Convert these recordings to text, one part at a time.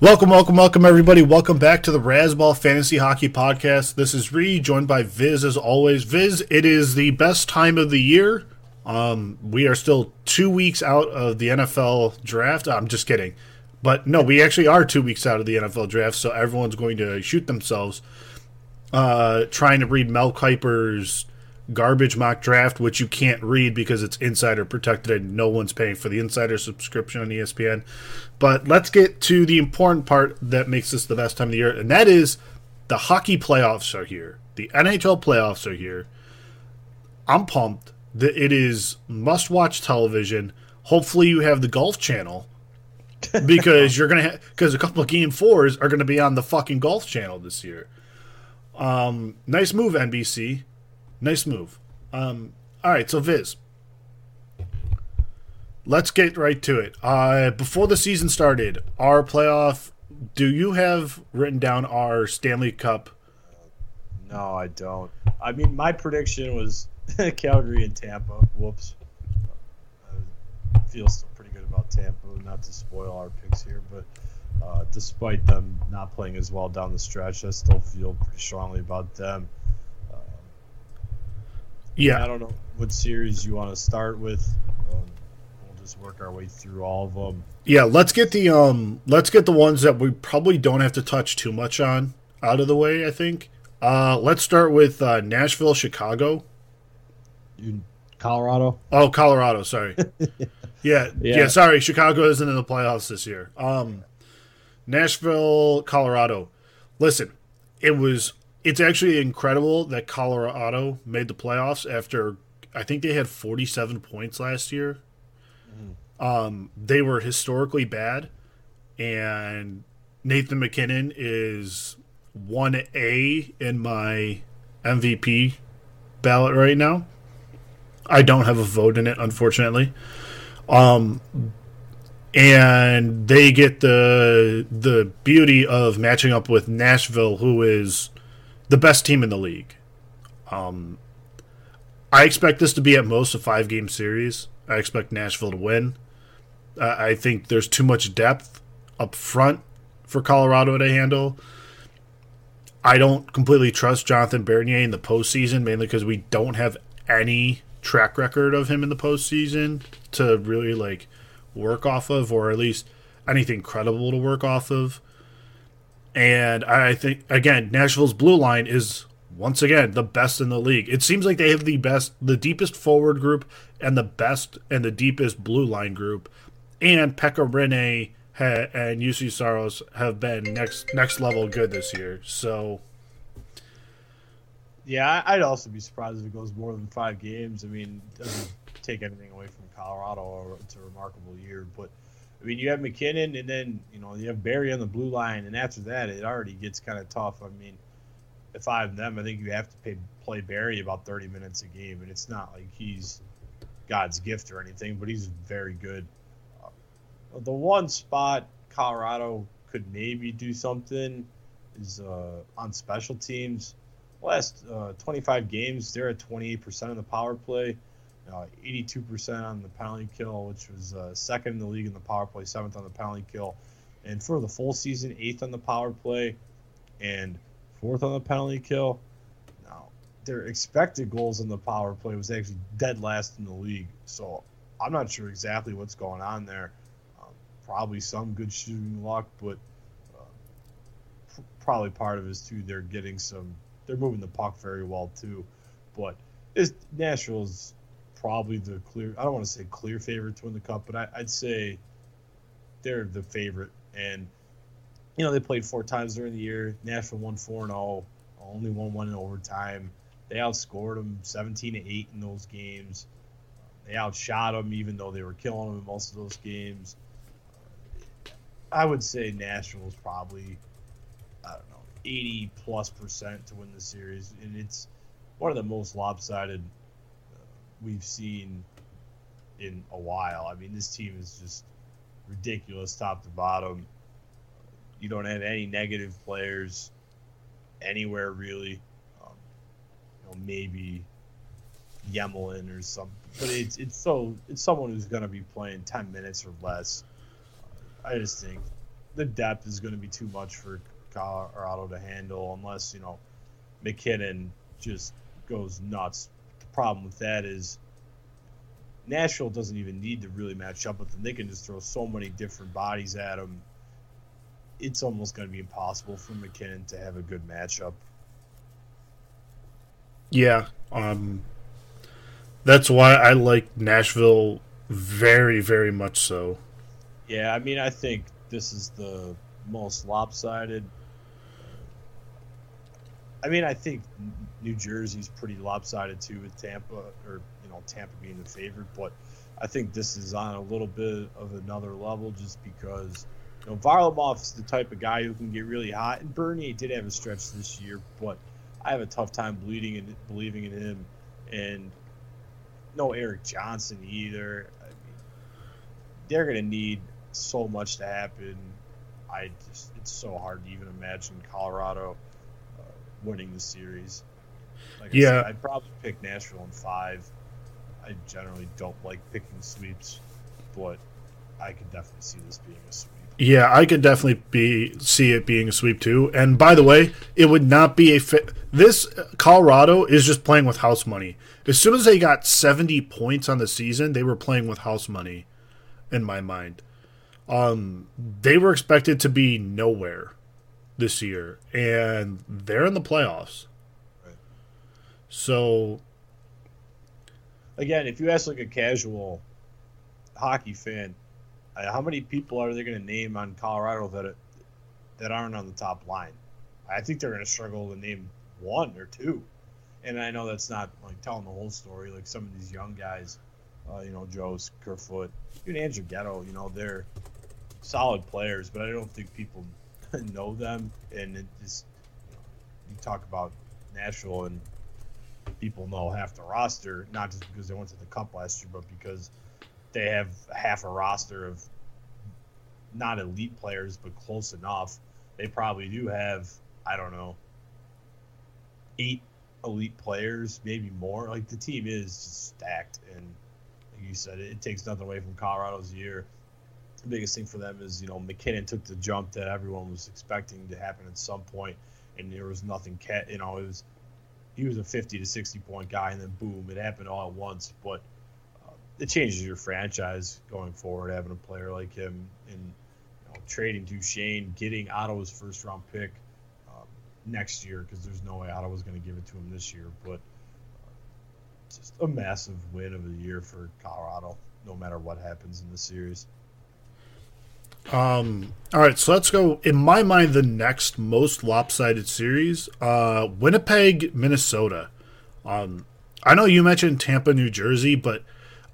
Welcome, everybody. Welcome back to the Razzball Fantasy Hockey Podcast. This is Reed, joined by Viz, as always. Viz, it is the best time of the year. We are still 2 weeks out of the NFL draft. I'm just kidding. But no, we actually are 2 weeks out of the NFL draft, so everyone's going to shoot themselves trying to read Mel Kiper's garbage mock draft, which you can't read because it's insider protected and no one's paying for the insider subscription on ESPN. But let's get to the important part that makes this the best time of the year, and that is the hockey playoffs are here. The NHL playoffs are here. I'm pumped. It is must-watch television. Hopefully you have the Golf Channel, because you're gonna because a couple of Game 4s are gonna be on the fucking Golf Channel this year. Nice move, NBC. Nice move. All right, so Viz, let's get right to it. Before the season started, our playoff. Do you have written down our Stanley Cup? No, I don't. I mean, my prediction was Calgary and Tampa. Whoops. I feel still pretty good about Tampa. Not to spoil our picks here, but despite them not playing as well down the stretch, I still feel pretty strongly about them. Yeah, I don't know what series you want to start with. We'll just work our way through all of them. Yeah, let's get the ones that we probably don't have to touch too much on out of the way, I think. Let's start with Nashville, Chicago. Colorado? Oh, Colorado, sorry. yeah, sorry, Chicago isn't in the playoffs this year. Nashville, Colorado. Listen, it's actually incredible that Colorado made the playoffs after I think they had 47 points last year. They were historically bad, and Nathan McKinnon is 1A in my MVP ballot right now. I don't have a vote in it, unfortunately. And they get the beauty of matching up with Nashville, who is the best team in the league. I expect this to be at most a 5-game series. I expect Nashville to win. I think there's too much depth up front for Colorado to handle. I don't completely trust Jonathan Bernier in the postseason, mainly because we don't have any track record of him in the postseason to really work off of, or at least anything credible to work off of. And I think, again, Nashville's blue line is, once again, the best in the league. It seems like they have the deepest forward group and the best and the deepest blue line group. And Pekka Rinne and UC Saros have been next level good this year. So, yeah, I'd also be surprised if it goes more than 5 games. I mean, it doesn't take anything away from Colorado. It's a remarkable year, but I mean, you have McKinnon, and then, you have Barrie on the blue line, and after that, it already gets kind of tough. I mean, if I'm them, I think you have to play Barrie about 30 minutes a game, and it's not like he's God's gift or anything, but he's very good. The one spot Colorado could maybe do something is on special teams. Last 25 games, they're at 28% on the power play. 82% on the penalty kill, which was second in the league in the power play, 7th on the penalty kill. And for the full season, 8th on the power play and 4th on the penalty kill. Now, their expected goals on the power play was actually dead last in the league. So I'm not sure exactly what's going on there. Probably some good shooting luck, but probably part of it is, too, they're moving the puck very well, too. But Nashville's probably the clear, I don't want to say clear favorite to win the cup, but I'd say they're the favorite. And, they played 4 times during the year. Nashville won 4-0, only won 1 in overtime. They outscored them 17-8 in those games. They outshot them, even though they were killing them in most of those games. I would say Nashville's probably, 80+% to win the series, and it's one of the most lopsided we've seen in a while. I mean, this team is just ridiculous top to bottom. You don't have any negative players anywhere, really. Maybe Yemelin or something, but it's someone who's going to be playing 10 minutes or less. I just think the depth is going to be too much for Colorado to handle unless, McKinnon just goes nuts. The problem with that is Nashville doesn't even need to really match up with them. They can just throw so many different bodies at them. It's almost going to be impossible for McKinnon to have a good matchup. Yeah, that's why I like Nashville very, very much so. Yeah, I mean, I think this is the most lopsided. I mean, I think New Jersey's pretty lopsided too with Tampa, or Tampa being the favorite, but I think this is on a little bit of another level just because Varlamov's the type of guy who can get really hot, and Bernier did have a stretch this year, but I have a tough time believing in him, and no Eric Johnson either. I mean, they're going to need so much to happen. It's so hard to even imagine Colorado winning the series. Like I said, I'd probably pick Nashville in 5. I generally don't like picking sweeps, but I could definitely see this being a sweep. Yeah, I could definitely see it being a sweep too. And by the way, it would not be a fit. This Colorado is just playing with house money. As soon as they got 70 points on the season, they were playing with house money, in my mind. They were expected to be nowhere this year, and they're in the playoffs. Right. So, again, if you ask like a casual hockey fan, how many people are they going to name on Colorado that aren't on the top line? I think they're going to struggle to name one or two. And I know that's not like telling the whole story. Like some of these young guys, Jones, Kerfoot, even Andrew Ghetto, they're solid players, but I don't think people know them. And it just, you talk about Nashville and people know half the roster, not just because they went to the Cup last year, but because they have half a roster of not elite players, but close enough. They probably do have, 8 elite players, maybe more. Like, the team is just stacked. And like you said, it takes nothing away from Colorado's year. The biggest thing for them is, McKinnon took the jump that everyone was expecting to happen at some point, and there was nothing, he was a 50 to 60-point guy, and then boom, it happened all at once. But it changes your franchise going forward, having a player like him and trading Duchesne, getting Ottawa's first-round pick next year because there's no way Ottawa's going to give it to him this year. But just a massive win of the year for Colorado, no matter what happens in the series. All right, so let's go, in my mind, the next most lopsided series, Winnipeg, Minnesota. I know you mentioned Tampa, New Jersey, but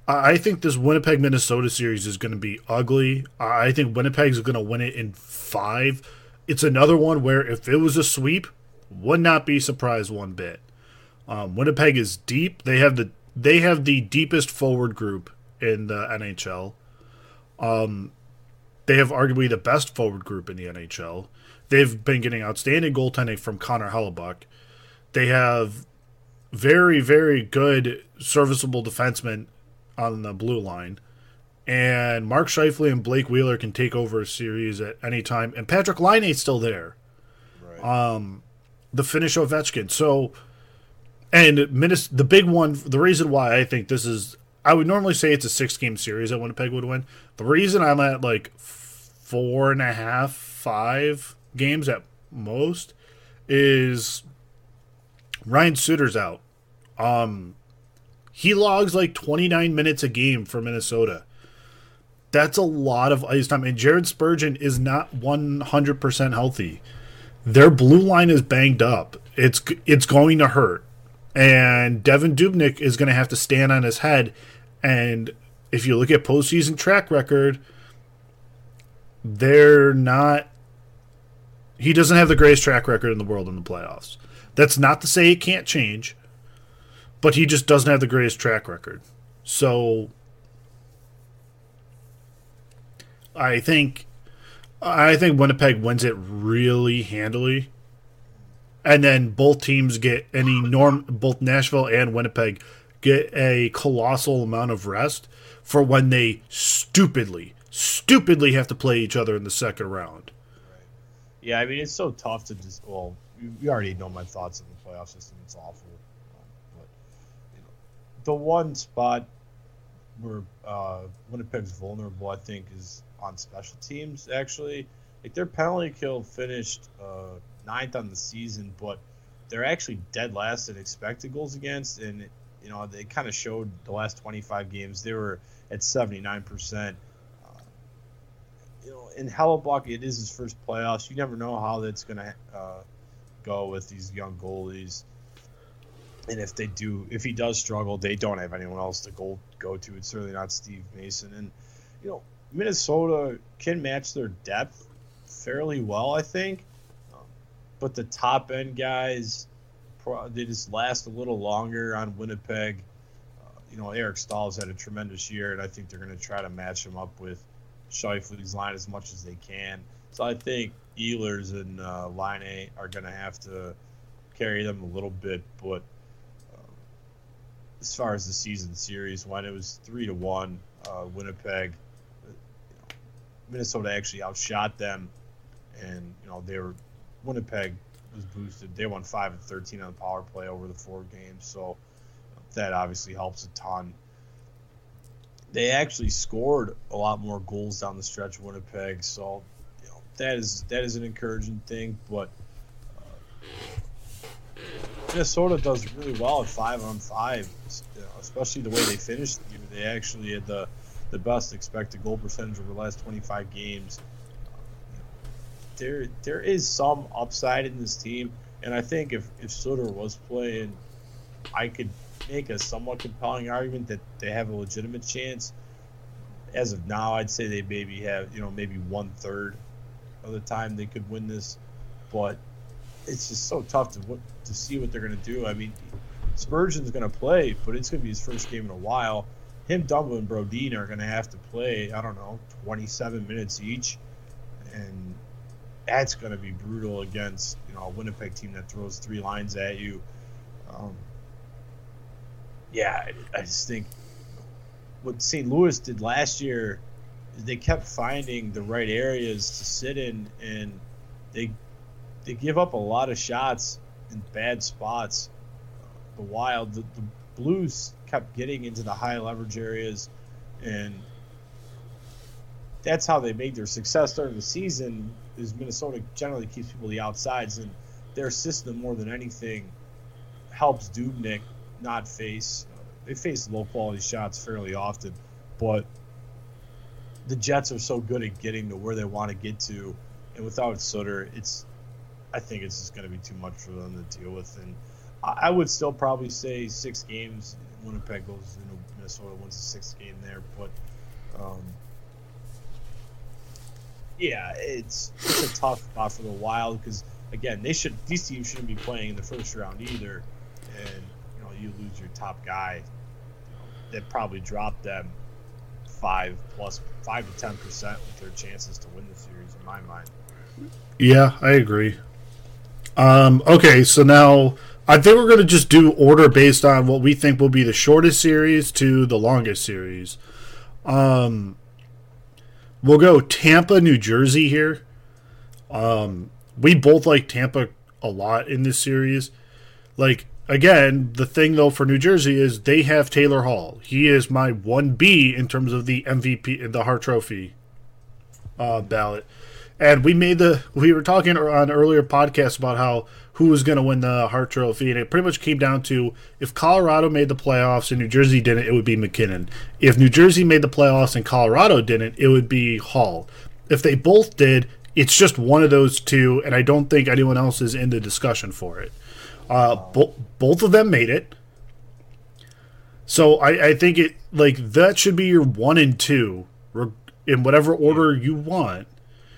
I think this Winnipeg-Minnesota series is going to be ugly. I think Winnipeg's going to win it in 5. It's another one where if it was a sweep, would not be surprised one bit. Winnipeg is deep. They have the deepest forward group in the NHL. They have arguably the best forward group in the NHL. They've been getting outstanding goaltending from Connor Hellebuyck. They have very, very good serviceable defensemen on the blue line, and Mark Scheifele and Blake Wheeler can take over a series at any time, and Patrick Laine's still there. Right. The Finnish Ovechkin. So, and the big one, the reason why I think this is, I would normally say it's a 6-game series that Winnipeg would win. The reason I'm at like 4.5, 5 games at most is Ryan Suter's out. He logs like 29 minutes a game for Minnesota. That's a lot of ice time. And Jared Spurgeon is not 100% healthy. Their blue line is banged up. It's going to hurt. And Devan Dubnyk is going to have to stand on his head. And if you look at postseason track record, they're not – he doesn't have the greatest track record in the world in the playoffs. That's not to say it can't change, but he just doesn't have the greatest track record. So I think Winnipeg wins it really handily. And then both teams get an enormous – both Nashville and Winnipeg get a colossal amount of rest for when they stupidly have to play each other in the second round. Yeah, I mean, it's so tough to just – well, you already know my thoughts on the playoff system. It's awful. But you know, the one spot where Winnipeg's vulnerable, I think, is on special teams, actually. Like, their penalty kill finished ninth on the season, but they're actually dead last in expected goals against, and you know they kind of showed the last 25 games they were at 79%. You know, in Hellebuck, it is his first playoffs. You never know how that's going to go with these young goalies, and if he does struggle, they don't have anyone else to go to. It's certainly not Steve Mason, and you know Minnesota can match their depth fairly well, I think. But the top-end guys, they just last a little longer on Winnipeg. You know, Eric Stahl's had a tremendous year, and I think they're going to try to match him up with Scheifele's line as much as they can. So I think Ehlers and Line A are going to have to carry them a little bit. But as far as the season series, when it was 3-1, Winnipeg, you know, Minnesota actually outshot them, and, you know, they were – Winnipeg was boosted. They won 5-13 on the power play over the four games, so that obviously helps a ton. They actually scored a lot more goals down the stretch of Winnipeg, so you know, that is an encouraging thing. But Minnesota does really well at 5-on-5, especially the way they finished the year. They actually had the best expected goal percentage over the last 25 games. There is some upside in this team, and I think if Sutter was playing, I could make a somewhat compelling argument that they have a legitimate chance. As of now, I'd say they maybe have, you know, maybe 1/3 of the time they could win this, but it's just so tough to see what they're going to do. I mean, Spurgeon's going to play, but it's going to be his first game in a while. Him, Dumbo, and Brodin are going to have to play, I don't know, 27 minutes each, and that's going to be brutal against, you know, a Winnipeg team that throws three lines at you. I just think what St. Louis did last year is they kept finding the right areas to sit in, and they give up a lot of shots in bad spots. The Wild, the Blues kept getting into the high leverage areas, and that's how they made their success during the season. Is Minnesota generally keeps people to the outsides, and their system more than anything helps Dubnyk not face. They face low-quality shots fairly often, but the Jets are so good at getting to where they want to get to, and without Sutter, I think it's just going to be too much for them to deal with. And I would still probably say 6 games. Winnipeg goes into Minnesota, wins the 6th game there, but yeah, it's a tough spot for the Wild because, again, these teams shouldn't be playing in the first round either, and you know you lose your top guy, that probably dropped them 5 to 10% with their chances to win the series in my mind. Yeah, I agree. Okay, so now I think we're going to just do order based on what we think will be the shortest series to the longest series. We'll go Tampa, New Jersey here. We both like Tampa a lot in this series. Like, again, the thing, though, for New Jersey is they have Taylor Hall. He is my 1B in terms of the MVP in the Hart Trophy ballot. And we were talking on earlier podcasts about how who was going to win the Hart Trophy, and it pretty much came down to if Colorado made the playoffs and New Jersey didn't, it would be McKinnon. If New Jersey made the playoffs and Colorado didn't, it would be Hall. If they both did, it's just one of those two, and I don't think anyone else is in the discussion for it. Both of them made it. So I think it, like, that should be your 1 and 2 in whatever order you want.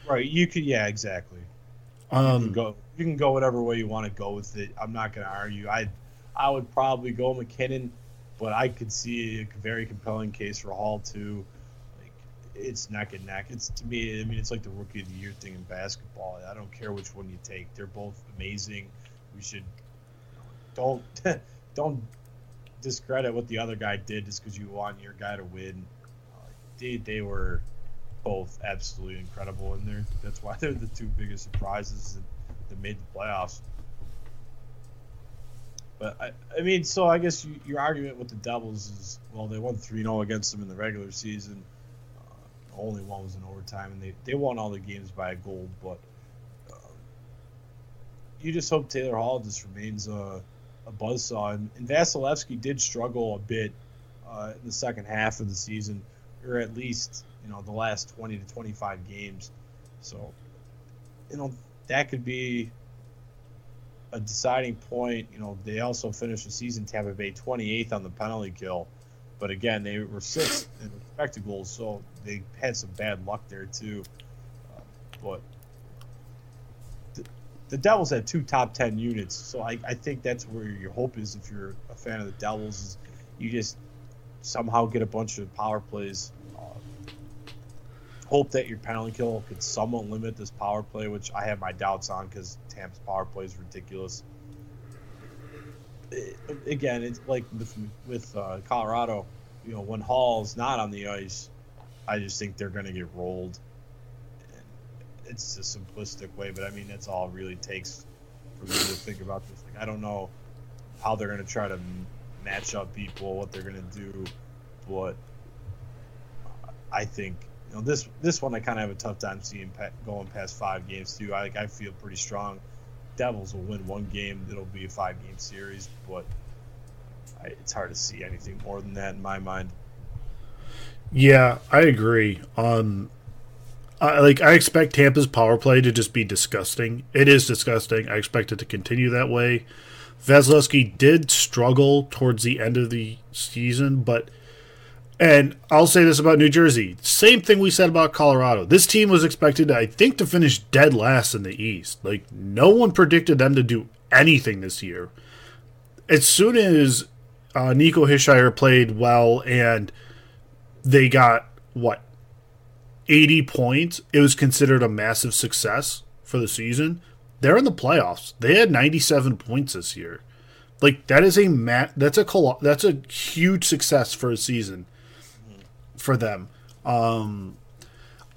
Right. You could. Yeah. Exactly. You can go whatever way you want to go with it. I'm not going to argue. I would probably go McKinnon, but I could see a very compelling case for Hall too. Like, it's neck and neck. It's to me. I mean, it's like the rookie of the year thing in basketball. I don't care which one you take. They're both amazing. We should don't discredit what the other guy did just because you want your guy to win. They were both absolutely incredible in there. That's why they're the two biggest surprises that made the playoffs. But I mean, so I guess your argument with the Devils is, well, they won 3-0 against them in the regular season. The only one was in overtime, and they won all the games by a goal. But you just hope Taylor Hall just remains a buzzsaw. And Vasilevskiy did struggle a bit in the second half of the season, or at least the last 20 to 25 games. So, that could be a deciding point. They also finished the season Tampa Bay 28th on the penalty kill. But again, they were 6th in expected goals, so they had some bad luck there too. But the Devils had two top 10 units, so I think that's where your hope is if you're a fan of the Devils, is you just somehow get a bunch of power plays. Hope that your penalty kill could somewhat limit this power play, which I have my doubts on because Tampa's power play is ridiculous. Again, it's like with Colorado, when Hall's not on the ice, I just think they're going to get rolled. It's a simplistic way, but I mean, that's all it really takes for me to think about this. Like, I don't know how they're going to try to match up people, what they're going to do, but I think this one I kind of have a tough time seeing going past 5 games too. I feel pretty strong. Devils will win one game. It'll be a 5-game series, but it's hard to see anything more than that in my mind. Yeah, I agree. I expect Tampa's power play to just be disgusting. It is disgusting. I expect it to continue that way. Vasilevskiy did struggle towards the end of the season, but and I'll say this about New Jersey. Same thing we said about Colorado. This team was expected, to finish dead last in the East. Like, no one predicted them to do anything this year. As soon as Nico Hischier played well and they got, 80 points, it was considered a massive success for the season. They're in the playoffs. They had 97 points this year. Like, that is a huge success for a season for them. I'll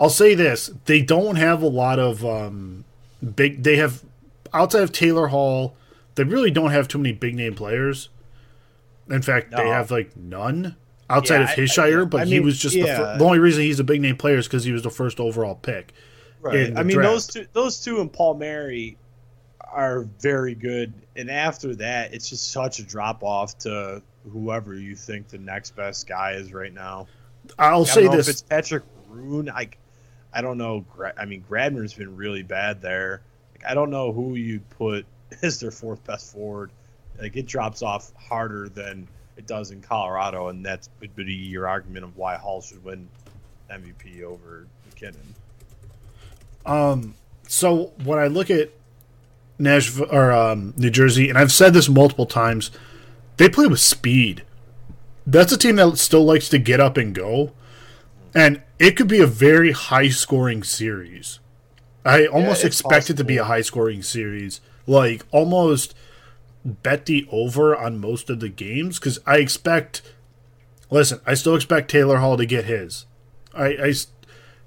say this. They don't have a lot of big – they have – outside of Taylor Hall, they really don't have too many big-name players. In fact, they have, none. Outside of Hischier, he was just the only reason he's a big name player is because he was the first overall pick. Right. I mean, draft. those two and Paul Murray are very good, and after that, it's just such a drop off to whoever you think the next best guy is right now. I don't know if it's Patrick Roon. I don't know. I mean, Gradner's been really bad there. I don't know who you put as their fourth best forward. It drops off harder than it does in Colorado, and that's would be your argument of why Hall should win MVP over McKinnon. So when I look at Nashville or New Jersey, and I've said this multiple times, they play with speed. That's a team that still likes to get up and go, and it could be a very high-scoring series. I almost expect it to be a high-scoring series, almost. Bet the over on most of the games because I still expect Taylor Hall to get his.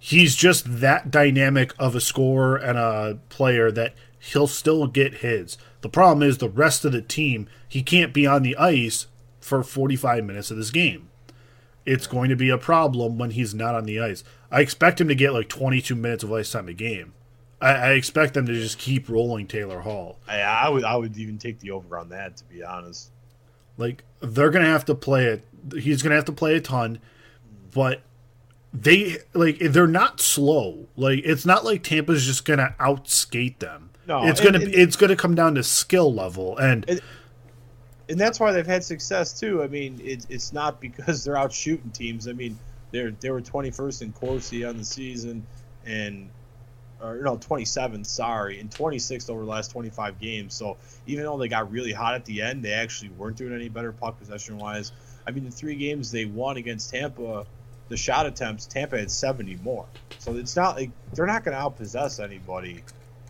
He's just that dynamic of a scorer and a player that he'll still get his. The problem is the rest of the team, he can't be on the ice for 45 minutes of this game. It's going to be a problem when he's not on the ice. I expect him to get 22 minutes of ice time a game. I expect them to just keep rolling Taylor Hall. I would even take the over on that, to be honest. They're going to have to play it. He's going to have to play a ton, but they're not slow. It's not like Tampa's just going to outskate them. No, it's going to come down to skill level, and that's why they've had success too. I mean, it's not because they're out shooting teams. I mean, they were 21st in Corsi on the season, and or no, 27th, sorry, and 26th over the last 25 games. So even though they got really hot at the end, they actually weren't doing any better puck possession-wise. I mean, the three games they won against Tampa, the shot attempts, Tampa had 70 more. So it's not like they're not going to outpossess anybody.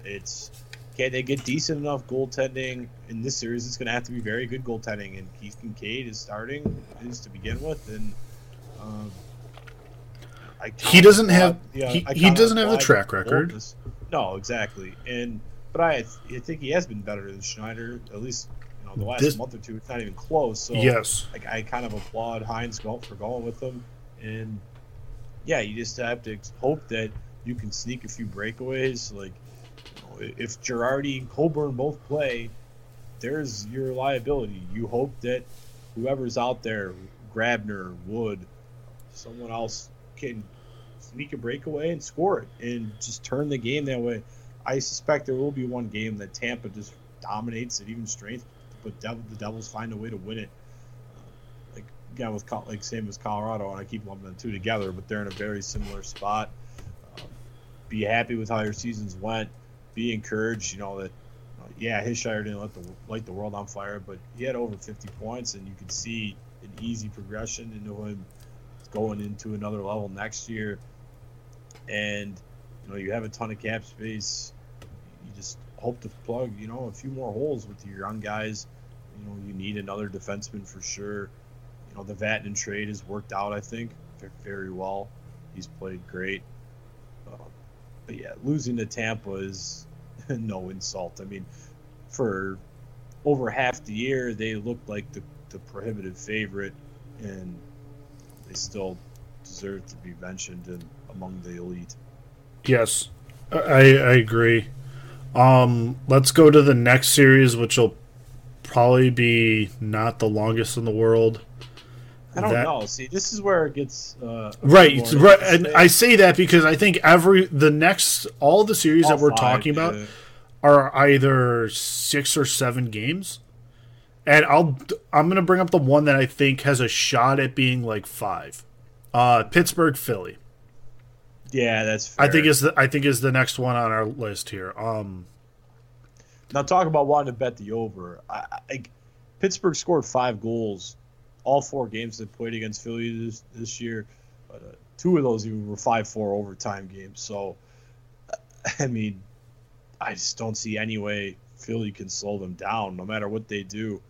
It's can they get decent enough goaltending in this series? It's going to have to be very good goaltending, and Keith Kincaid is starting is to begin with, and he doesn't have the track record. No, exactly, but I think he has been better than Schneider, at least the last month or two. It's not even close. So yes, I kind of applaud Heinz for going with him, and yeah, you just have to hope that you can sneak a few breakaways. Like if Girardi and Coburn both play, there's your liability. You hope that whoever's out there, Grabner, Wood, someone else, can sneak a breakaway and score it and just turn the game that way. I suspect there will be one game that Tampa just dominates at even strength, but the Devils find a way to win it. Like again, same as Colorado, and I keep lumping the two together, but they're in a very similar spot. Be happy with how your seasons went. Be encouraged, Hischier didn't light the world on fire, but he had over 50 points, and you could see an easy progression into him going into another level next year. And, you have a ton of cap space. You just hope to plug, a few more holes with your young guys. You need another defenseman for sure. The Vatanen trade has worked out, I think, very well. He's played great. But yeah, losing to Tampa is no insult. I mean, for over half the year, they looked like the prohibitive favorite, and they still deserve to be mentioned and among the elite. Yes, I agree. Let's go to the next series, which will probably be not the longest in the world. I don't know. See, this is where it gets right. And I say that because I think all the series we're talking about are either 6 or 7 games, and I'm gonna bring up the one that I think has a shot at being like 5, Pittsburgh, Philly. Yeah, that's fair. I think is the next one on our list here. Now talk about wanting to bet the over. Pittsburgh scored 5 goals. All 4 games that played against Philly this year, but 2 of those even were 5-4 overtime games. So, I mean, I just don't see any way Philly can slow them down, no matter what they do.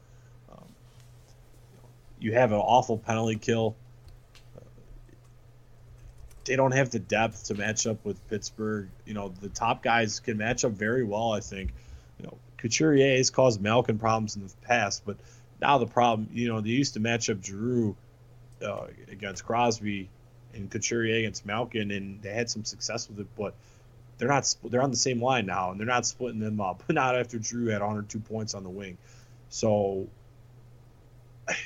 You have an awful penalty kill. They don't have the depth to match up with Pittsburgh. The top guys can match up very well, I think. Couturier has caused Malkin problems in the past, but now the problem, they used to match up Giroux against Crosby and Couturier against Malkin, and they had some success with it, but they're on the same line now, and they're not splitting them up. Not after Giroux had 102 points on the wing. So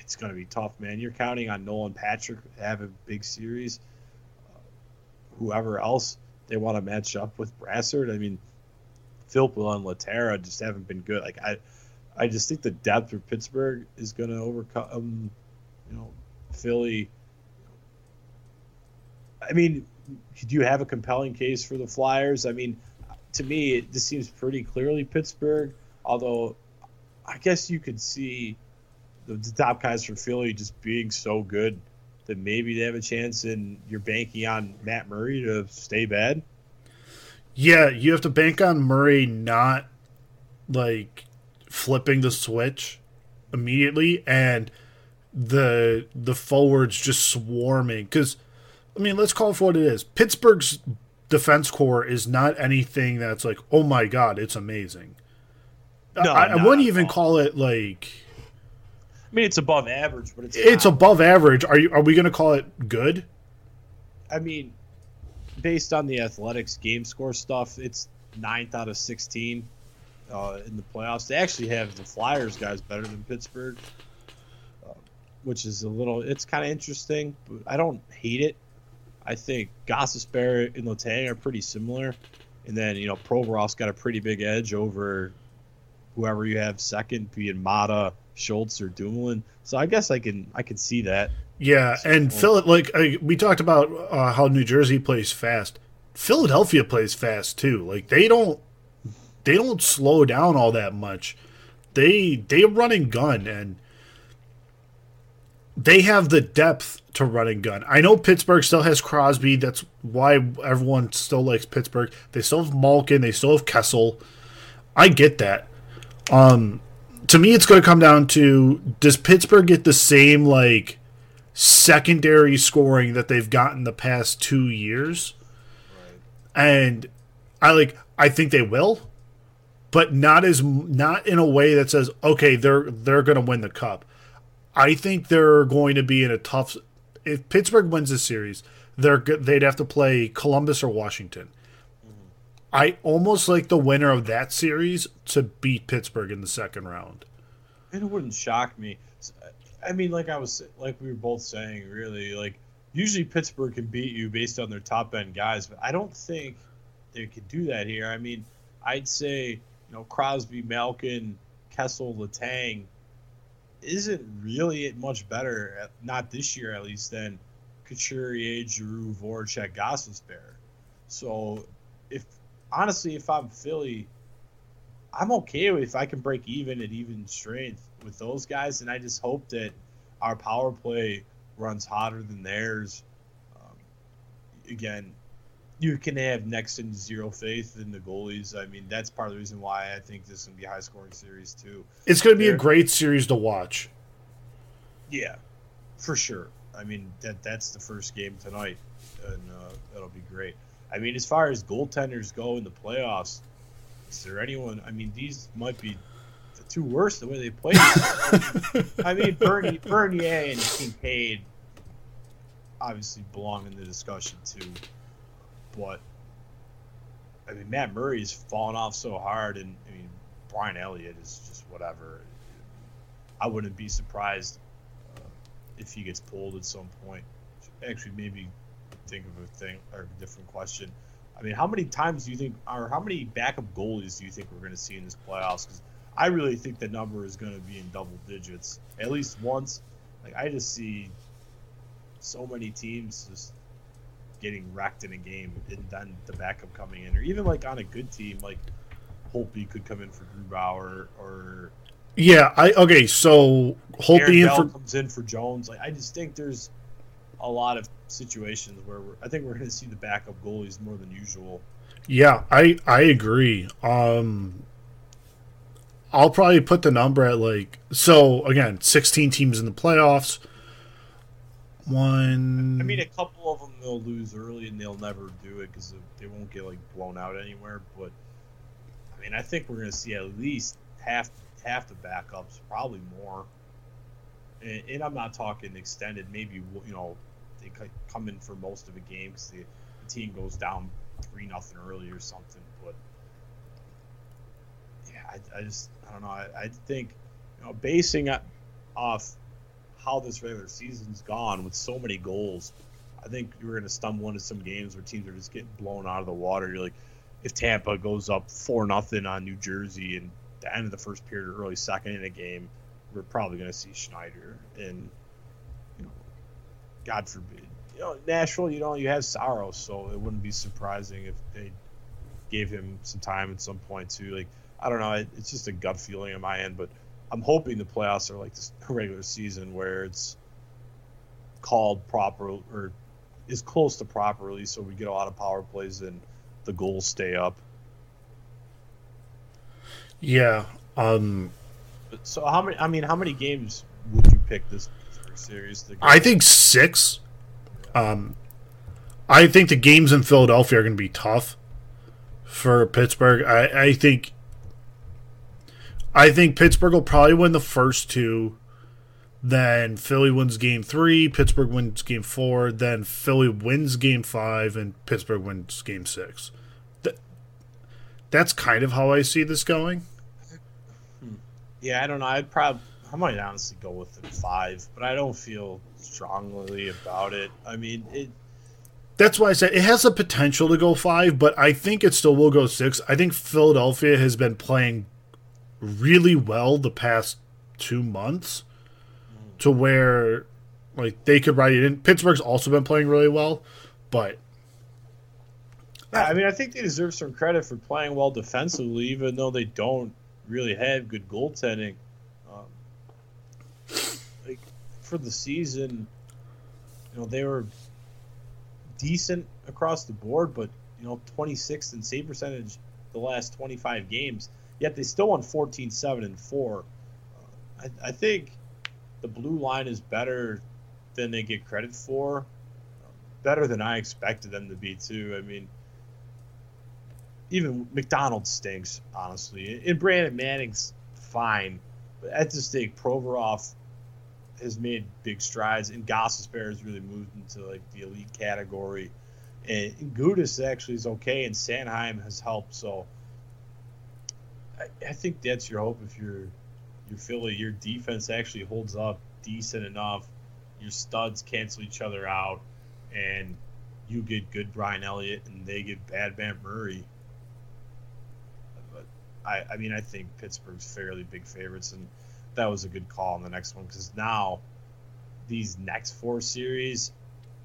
it's going to be tough, man. You're counting on Nolan Patrick to have a big series. Whoever else they want to match up with, Brassard. I mean, Philpool and Laterra just haven't been good. Like I just think the depth of Pittsburgh is going to overcome, Philly. I mean, do you have a compelling case for the Flyers? I mean, to me, this seems pretty clearly Pittsburgh, although I guess you could see the top guys for Philly just being so good that maybe they have a chance, and you're banking on Matt Murray to stay bad. Yeah, you have to bank on Murray not, flipping the switch immediately, and the forwards just swarming, because let's call it for what it is. Pittsburgh's defense core is not anything that's like, oh my god, it's amazing. I wouldn't even call it it's above average, but it's above average. Are we going to call it good? I mean, based on the Athletics game score stuff, it's 9th out of 16 in the playoffs. They actually have the Flyers guys better than Pittsburgh, which is it's kind of interesting, but I don't hate it. I think Gostisbehere and Letang are pretty similar, and then Provorov's got a pretty big edge over whoever you have second, be it Mata, Schultz, or Dumoulin. So I guess I can see that. Yeah, and Philly, we talked about how New Jersey plays fast. Philadelphia plays fast too. Like they don't slow down all that much. They run and gun, and they have the depth to run and gun. I know Pittsburgh still has Crosby. That's why everyone still likes Pittsburgh. They still have Malkin. They still have Kessel. I get that. To me, it's going to come down to, does Pittsburgh get the same like secondary scoring that they've gotten the past 2 years? Right. And I think they will, but not in a way that says, okay, they're going to win the cup. I think they're going to be in a tough. If Pittsburgh wins this series, they'd have to play Columbus or Washington. I almost like the winner of that series to beat Pittsburgh in the second round. And it wouldn't shock me. I mean, we were both saying, really, like usually Pittsburgh can beat you based on their top end guys, but I don't think they could do that here. I mean, I'd say Crosby, Malkin, Kessel, Letang isn't really much better, not this year at least, than Couturier, Giroux, Voracek, Gostisbehere. So, if I'm Philly, I'm okay with if I can break even at even strength with those guys, and I just hope that our power play runs hotter than theirs. Again, you can have next to zero faith in the goalies. I mean, that's part of the reason why I think this is going to be a high-scoring series, too. It's going to be a great series to watch. Yeah, for sure. I mean, that's the first game tonight, and that'll be great. I mean, as far as goaltenders go in the playoffs, is there anyone? I mean, these might be the two worst the way they play. I mean, Bernier and Kincaid obviously belong in the discussion, too. But I mean, Matt Murray is falling off so hard, and I mean, Brian Elliott is just whatever. I wouldn't be surprised if he gets pulled at some point. Actually, maybe think of a different question. I mean, how many backup goalies do you think we're going to see in this playoffs? Because I really think the number is going to be in double digits at least once. Like, I just see so many teams just getting wrecked in a game and then the backup coming in, or even like on a good team, like Holtby could come in for Grubauer, or so Holtby comes in for Jones. Like, I just think there's a lot of situations where I think we're going to see the backup goalies more than usual. Yeah, I agree. I'll probably put the number at 16 teams in the playoffs. One. I mean, a couple of them they'll lose early and they'll never do it because they won't get blown out anywhere. But I mean, I think we're going to see at least half the backups, probably more. And I'm not talking extended. Maybe they come in for most of a game because the team goes down 3-0 early or something. But yeah, I don't know. I think basing off how this regular season's gone with so many goals, I think you're going to stumble into some games where teams are just getting blown out of the water. You're like, if Tampa goes up 4-0 on New Jersey in the end of the first period or early second in a game, we're probably going to see Schneider, and God forbid, Nashville. You have Saros, so it wouldn't be surprising if they gave him some time at some point too. Like, I don't know, it's just a gut feeling on my end, but I'm hoping the playoffs are like this regular season where it's called proper or is close to properly, so we get a lot of power plays and the goals stay up. Yeah. So how many games would you pick this series? I think 6. Yeah. I think the games in Philadelphia are going to be tough for Pittsburgh. I think Pittsburgh will probably win the first 2. Then Philly wins game 3. Pittsburgh wins game 4. Then Philly wins game 5, and Pittsburgh wins game 6. That's kind of how I see this going. Yeah, I don't know. I might honestly go with the 5, but I don't feel strongly about it. I mean, that's why I said it has the potential to go 5, but I think it still will go 6. I think Philadelphia has been playing really well the past 2 months to where they could ride it in. Pittsburgh's also been playing really well, but Yeah, I mean, I think they deserve some credit for playing well defensively, even though they don't really have good goaltending. Like for the season, you know, they were decent across the board, but, you know, 26th in save percentage the last 25 games, yet they still won 14-7-4. I think the blue line is better than they get credit for, better than I expected them to be, too. I mean, even McDonald stinks, honestly. And Brandon Manning's fine. But at this stage, Provorov has made big strides, and Gossespierre has really moved into like the elite category. And Gudas actually is okay, and Sanheim has helped. So I think that's your hope if you're Philly. Your defense actually holds up decent enough. Your studs cancel each other out, and you get good Brian Elliott, and they get bad Matt Murray. But I mean, I think Pittsburgh's fairly big favorites, and that was a good call on the next one, because now these next four series,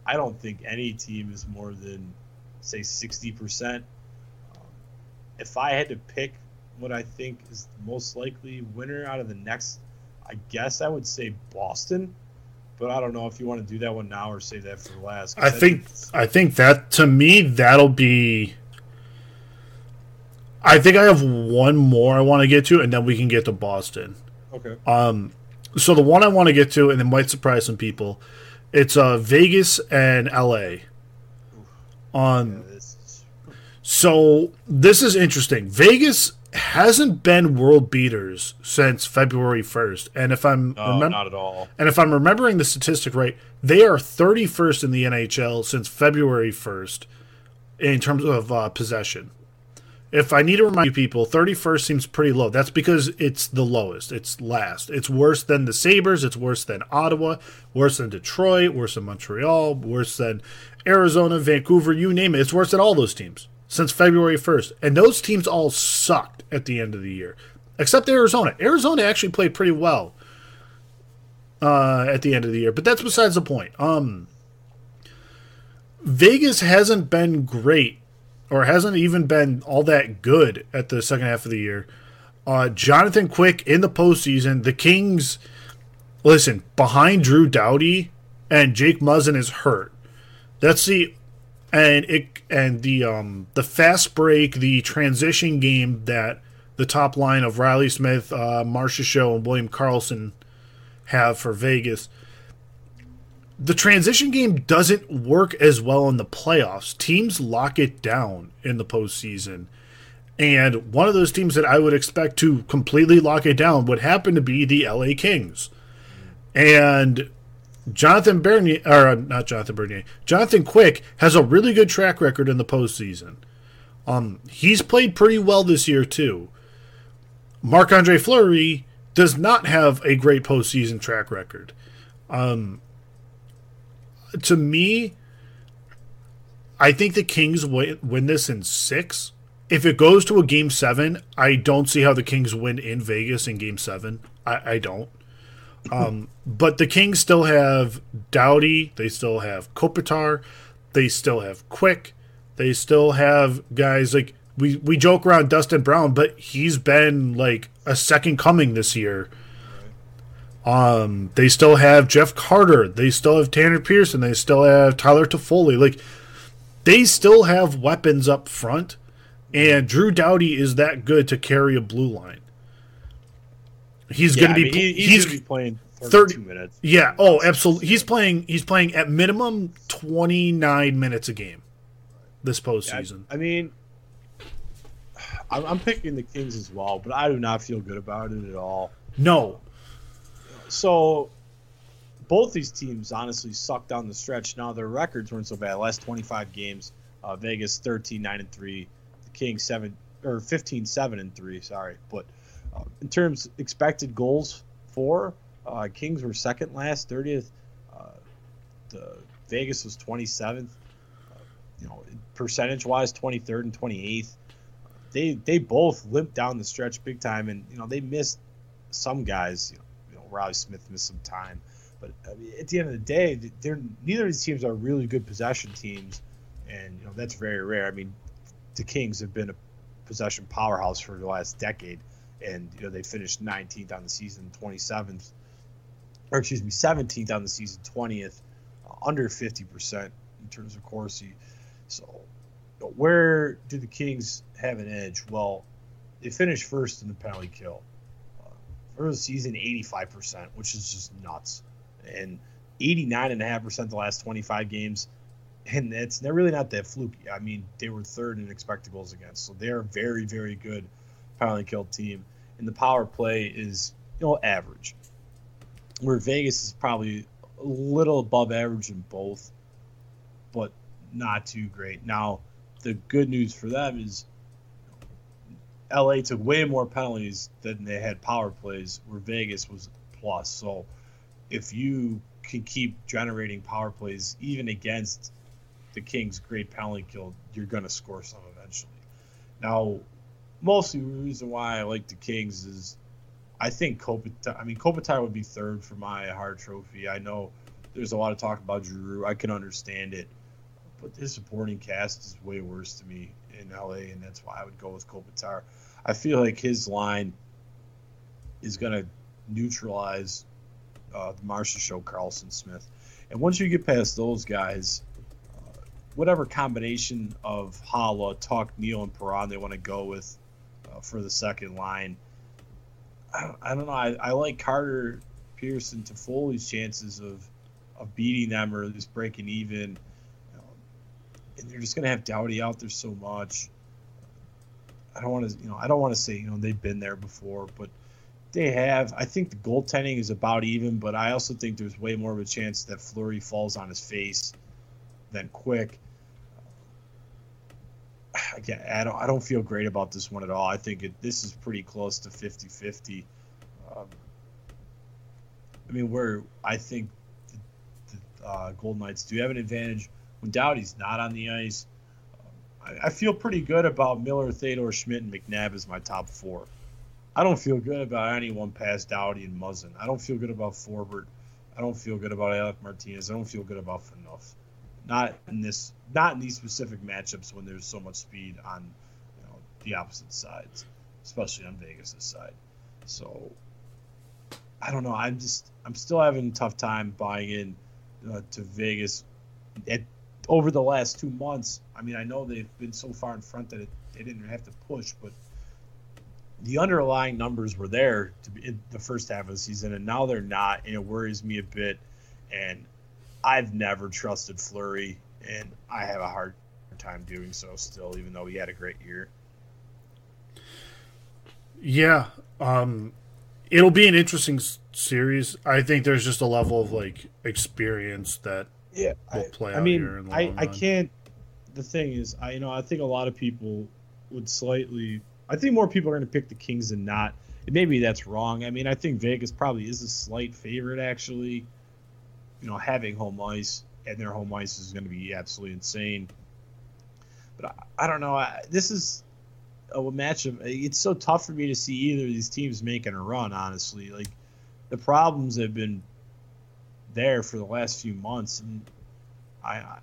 I don't think any team is more than, say, 60%. If I had to pick what I think is the most likely winner out of the next, I guess I would say Boston. But I don't know if you want to do that one now or save that for last. I think that, to me, that'll be – I think I have one more I want to get to, and then we can get to Boston. Okay. So the one I want to get to, and it might surprise some people, it's Vegas and L.A. So this is interesting. Vegas hasn't been world beaters since February 1st, and if I'm not at all. And if I'm remembering the statistic right, they are 31st in the NHL since February 1st in terms of possession. If I need to remind you people, 31st seems pretty low. That's because it's the lowest. It's last. It's worse than the Sabres. It's worse than Ottawa. Worse than Detroit. Worse than Montreal. Worse than Arizona, Vancouver, you name it. It's worse than all those teams since February 1st. And those teams all sucked at the end of the year, except Arizona. Arizona actually played pretty well at the end of the year, but that's besides the point. Vegas hasn't been great, or hasn't even been all that good at the second half of the year. Jonathan Quick in the postseason. The Kings, listen, behind Drew Doughty, and Jake Muzzin is hurt. That's the the fast break, the transition game that the top line of Riley Smith, Marcia Show, and William Karlsson have for Vegas. The transition game doesn't work as well in the playoffs. Teams lock it down in the postseason. And one of those teams that I would expect to completely lock it down would happen to be the LA Kings. And Jonathan Quick has a really good track record in the postseason. He's played pretty well this year, too. Marc-Andre Fleury does not have a great postseason track record. To me, I think the Kings win this in 6. If it goes to a Game 7, I don't see how the Kings win in Vegas in Game 7. I don't. But the Kings still have Doughty. They still have Kopitar. They still have Quick. They still have guys like we joke around Dustin Brown, but he's been like a second coming this year. They still have Jeff Carter. They still have Tanner Pearson. They still have Tyler Toffoli. Like, they still have weapons up front, and Drew Doughty is that good to carry a blue line. He's going to be. He's going to be playing 32 minutes. Yeah. Oh, absolutely. He's playing at minimum 29 minutes a game this postseason. Yeah, I mean, I'm picking the Kings as well, but I do not feel good about it at all. No. So, both these teams honestly sucked down the stretch. Now their records weren't so bad. Last 25 games, Vegas 13-9-3, the Kings 15-7-3. Sorry, but in terms expected goals for, Kings were second last, 30th. The Vegas was 27th. You know, percentage wise, 23rd and 28th. They both limped down the stretch big time, and you know they missed some guys. You know, Riley Smith missed some time, but I mean, at the end of the day, neither of these teams are really good possession teams, and you know that's very rare. I mean, the Kings have been a possession powerhouse for the last decade. And, you know, they finished 19th on the season, 27th, or excuse me, 17th on the season, 20th, under 50% in terms of Corsi. So, you know, where do the Kings have an edge? Well, they finished first in the penalty kill. For the season, 85%, which is just nuts. And 89.5% the last 25 games. And it's really not that fluky. I mean, they were third in expected goals against. So they're a very, very good penalty kill team. And the power play is, you know, average. Where Vegas is probably a little above average in both, but not too great. Now, the good news for them is LA took way more penalties than they had power plays, where Vegas was plus. So if you can keep generating power plays, even against the Kings' great penalty kill, you're going to score some eventually. Now, mostly the reason why I like the Kings is I think Kopitar, Kopitar would be third for my Hart Trophy. I know there's a lot of talk about Giroux. I can understand it, but his supporting cast is way worse to me in LA, and that's why I would go with Kopitar. I feel like his line is going to neutralize the Marcia Show, Carlson, Smith. And once you get past those guys, whatever combination of Hala, Tuck, Neal, and Perron they want to go with for the second line, I don't know. I like Carter, Pearson, Toffoli's chances of beating them or at least breaking even. And they're just going to have Doughty out there so much. I don't want to say they've been there before, but they have. I think the goaltending is about even, but I also think there's way more of a chance that Fleury falls on his face than Quick. Again, I don't feel great about this one at all. I think this is pretty close to 50-50. I think the Golden Knights do have an advantage when Doughty's not on the ice. I feel pretty good about Miller, Theodore, Schmidt, and McNabb as my top four. I don't feel good about anyone past Doughty and Muzzin. I don't feel good about Forbert. I don't feel good about Alec Martinez. I don't feel good about Phaneuf. Not in these specific matchups when there's so much speed on the opposite sides, especially on Vegas' side. So I don't know. I'm still having a tough time buying in to Vegas over the last 2 months. I mean, I know they've been so far in front that they didn't have to push, but the underlying numbers were there to be in the first half of the season, and now they're not, and it worries me a bit. And I've never trusted Fleury, and I have a hard time doing so still, even though he had a great year. Yeah, it'll be an interesting series. I think there's just a level of experience that will play out here in the long run. I can't. The thing is, I think a lot of people would slightly. I think more people are going to pick the Kings than not. Maybe that's wrong. I mean, I think Vegas probably is a slight favorite, actually. Having home ice, and their home ice is going to be absolutely insane. But I don't know. This is a matchup. It's so tough for me to see either of these teams making a run, honestly. The problems have been there for the last few months. And I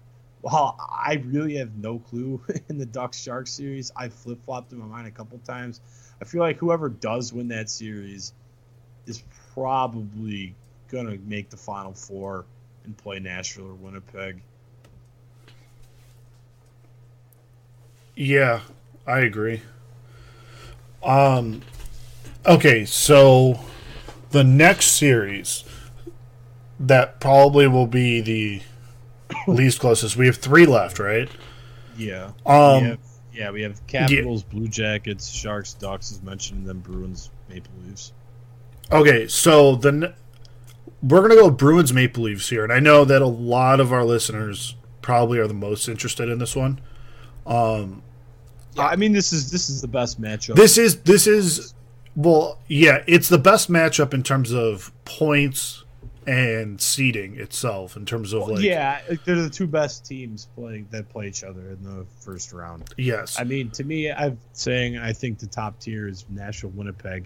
really have no clue in the Ducks-Sharks series. I flip-flopped in my mind a couple times. I feel like whoever does win that series is probably going to make the Final Four and play Nashville or Winnipeg. Yeah, I agree. Okay, so the next series that probably will be the least closest. We have three left, right? Yeah. We have Capitals, Blue Jackets, Sharks, Ducks, as mentioned, and then Bruins, Maple Leafs. Okay, so we're going to go Bruins, Maple Leafs here, and I know that a lot of our listeners probably are the most interested in this one. This is the best matchup. It's the best matchup in terms of points and seeding itself, in terms of they're the two best teams that play each other in the first round. Yes, I mean, to me, I'm saying I think the top tier is Nashville, Winnipeg.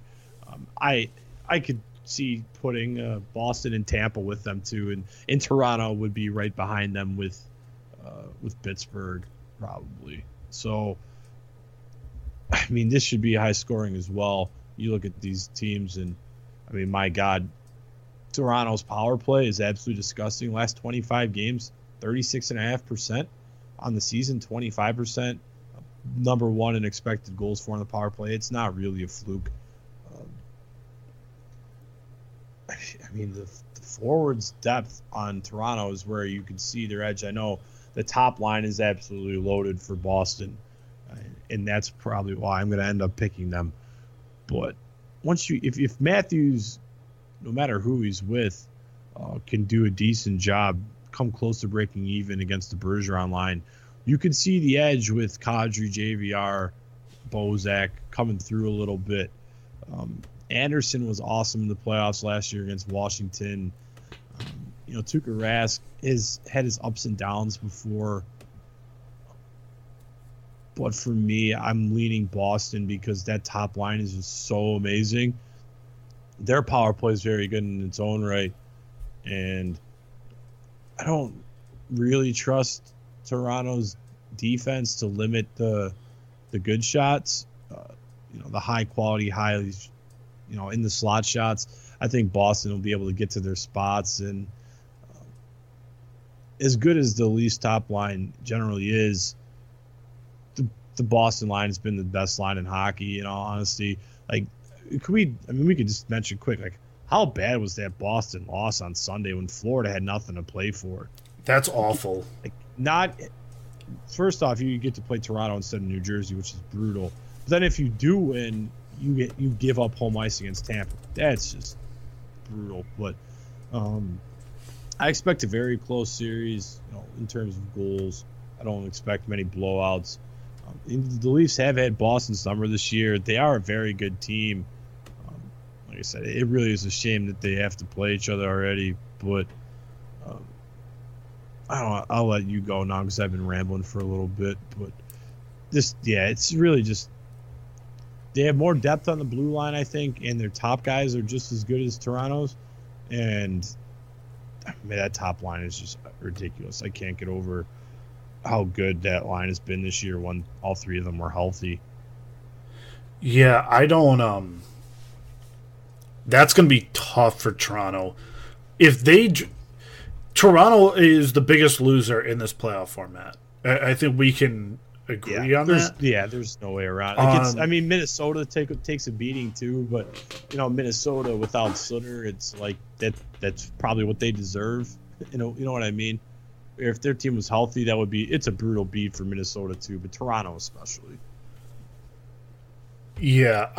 I could see putting Boston and Tampa with them too, and in Toronto would be right behind them with Pittsburgh probably. So I mean, this should be high scoring as well. You look at these teams, and I mean, my God, Toronto's power play is absolutely disgusting. Last 25 games, 36.5% on the season, 25%. Number one in expected goals for on the power play. It's not really a fluke. I mean, the forwards' depth on Toronto is where you can see their edge. I know the top line is absolutely loaded for Boston, and that's probably why I'm going to end up picking them. But once you, if Matthews, no matter who he's with, can do a decent job, come close to breaking even against the Bergeron line, you can see the edge with Kadri, JVR, Bozak coming through a little bit. Anderson was awesome in the playoffs last year against Washington. You know, Tuukka Rask has had his ups and downs before. But for me, I'm leaning Boston because that top line is just so amazing. Their power play is very good in its own right. And I don't really trust Toronto's defense to limit the good shots, you know, the high quality, highly, you know, in the slot shots. I think Boston will be able to get to their spots, and as good as the Leafs top line generally is, the Boston line has been the best line in hockey. In all honesty, like, could we? I mean, we could just mention quick, like, how bad was that Boston loss on Sunday when Florida had nothing to play for? That's awful. Like, not first off, you get to play Toronto instead of New Jersey, which is brutal. But then if you do win, you give up home ice against Tampa. That's just brutal. But I expect a very close series, you know, in terms of goals. I don't expect many blowouts. The Leafs have had Boston's number this year. They are a very good team. Like I said, it really is a shame that they have to play each other already. But I'll let you go now because I've been rambling for a little bit. But this, yeah, it's really just they have more depth on the blue line, I think, and their top guys are just as good as Toronto's. And I mean, that top line is just ridiculous. I can't get over how good that line has been this year when all three of them were healthy. Yeah, I don't. That's going to be tough for Toronto if they. Toronto is the biggest loser in this playoff format. I think we can agree on that. Yeah, there's no way around it. I mean, Minnesota takes a beating too, but you know, Minnesota without Sutter, it's like that's probably what they deserve. You know what I mean? If their team was healthy, that would be it's a brutal beat for Minnesota too, but Toronto especially. Yeah,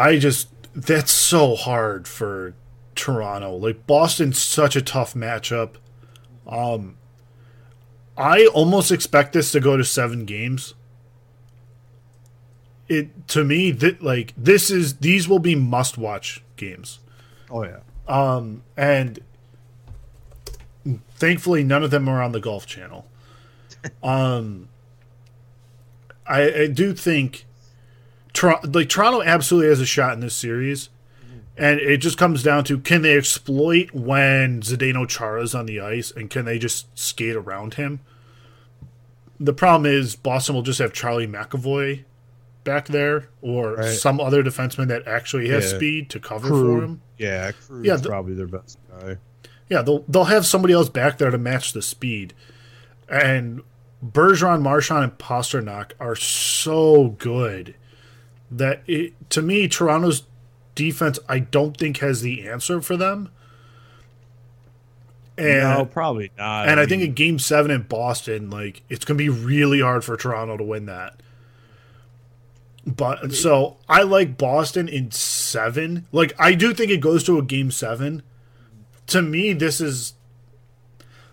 that's so hard for Toronto. Like, Boston's such a tough matchup. I almost expect this to go to 7 games. It to me that like this is these will be must-watch games. Oh yeah. And thankfully none of them are on the Golf Channel. I do think Toronto absolutely has a shot in this series. And it just comes down to, can they exploit when Zdeno Chara's on the ice, and can they just skate around him? The problem is Boston will just have Charlie McAvoy back there, or some other defenseman that actually has speed to cover for him. Yeah, Crew's probably their best guy. Yeah, they'll have somebody else back there to match the speed. And Bergeron, Marchand, and Pasternak are so good that, to me, Toronto's defense, I don't think has the answer for them. And, no, probably not. And I think in Game 7 in Boston, like, it's going to be really hard for Toronto to win that. But so I like Boston in 7. Like, I do think it goes to a Game 7. To me, this is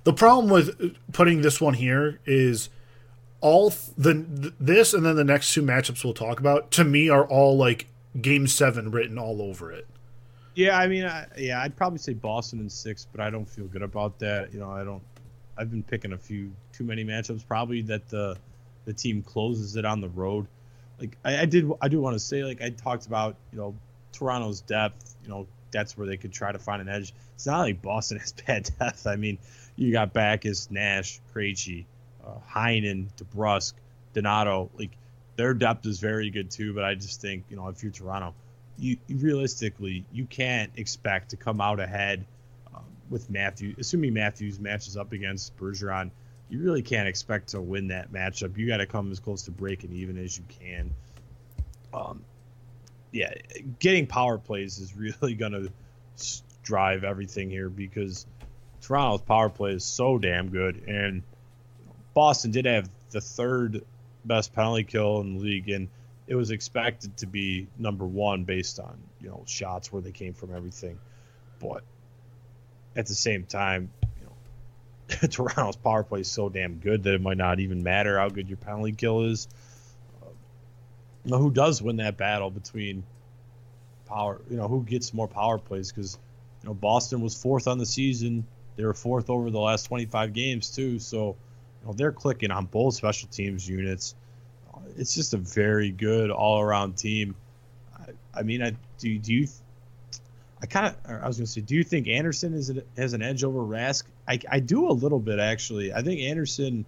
the problem with putting this one here is this and then the next two matchups we'll talk about, to me, are all like Game 7 written all over it. Yeah, I mean, I'd probably say Boston in 6, but I don't feel good about that. You know, I've been picking too many matchups probably that the team closes it on the road. Like I do want to say, like I talked about, you know, Toronto's depth, you know, that's where they could try to find an edge. It's not like Boston has bad depth. I mean, you got Backes, Nash, Krejci, Heinen, DeBrusque, Donato, like Their depth is very good too, but I just think, you know, if you're Toronto, you realistically, you can't expect to come out ahead with Matthews. Assuming Matthews matches up against Bergeron, you really can't expect to win that matchup. You got to come as close to breaking even as you can. Yeah, getting power plays is really going to drive everything here because Toronto's power play is so damn good, and Boston did have the third best penalty kill in the league, and it was expected to be number one based on, you know, shots where they came from, everything. But at the same time, you know, Toronto's power play is so damn good that it might not even matter how good your penalty kill is. You know, who does win that battle between power? You know, who gets more power plays? Because, you know, Boston was fourth on the season. They were fourth over the last 25 games too. So, you know, they're clicking on both special teams units. It's just a very good all-around team. Do you think Anderson has an edge over Rask? I do a little bit, actually. I think Anderson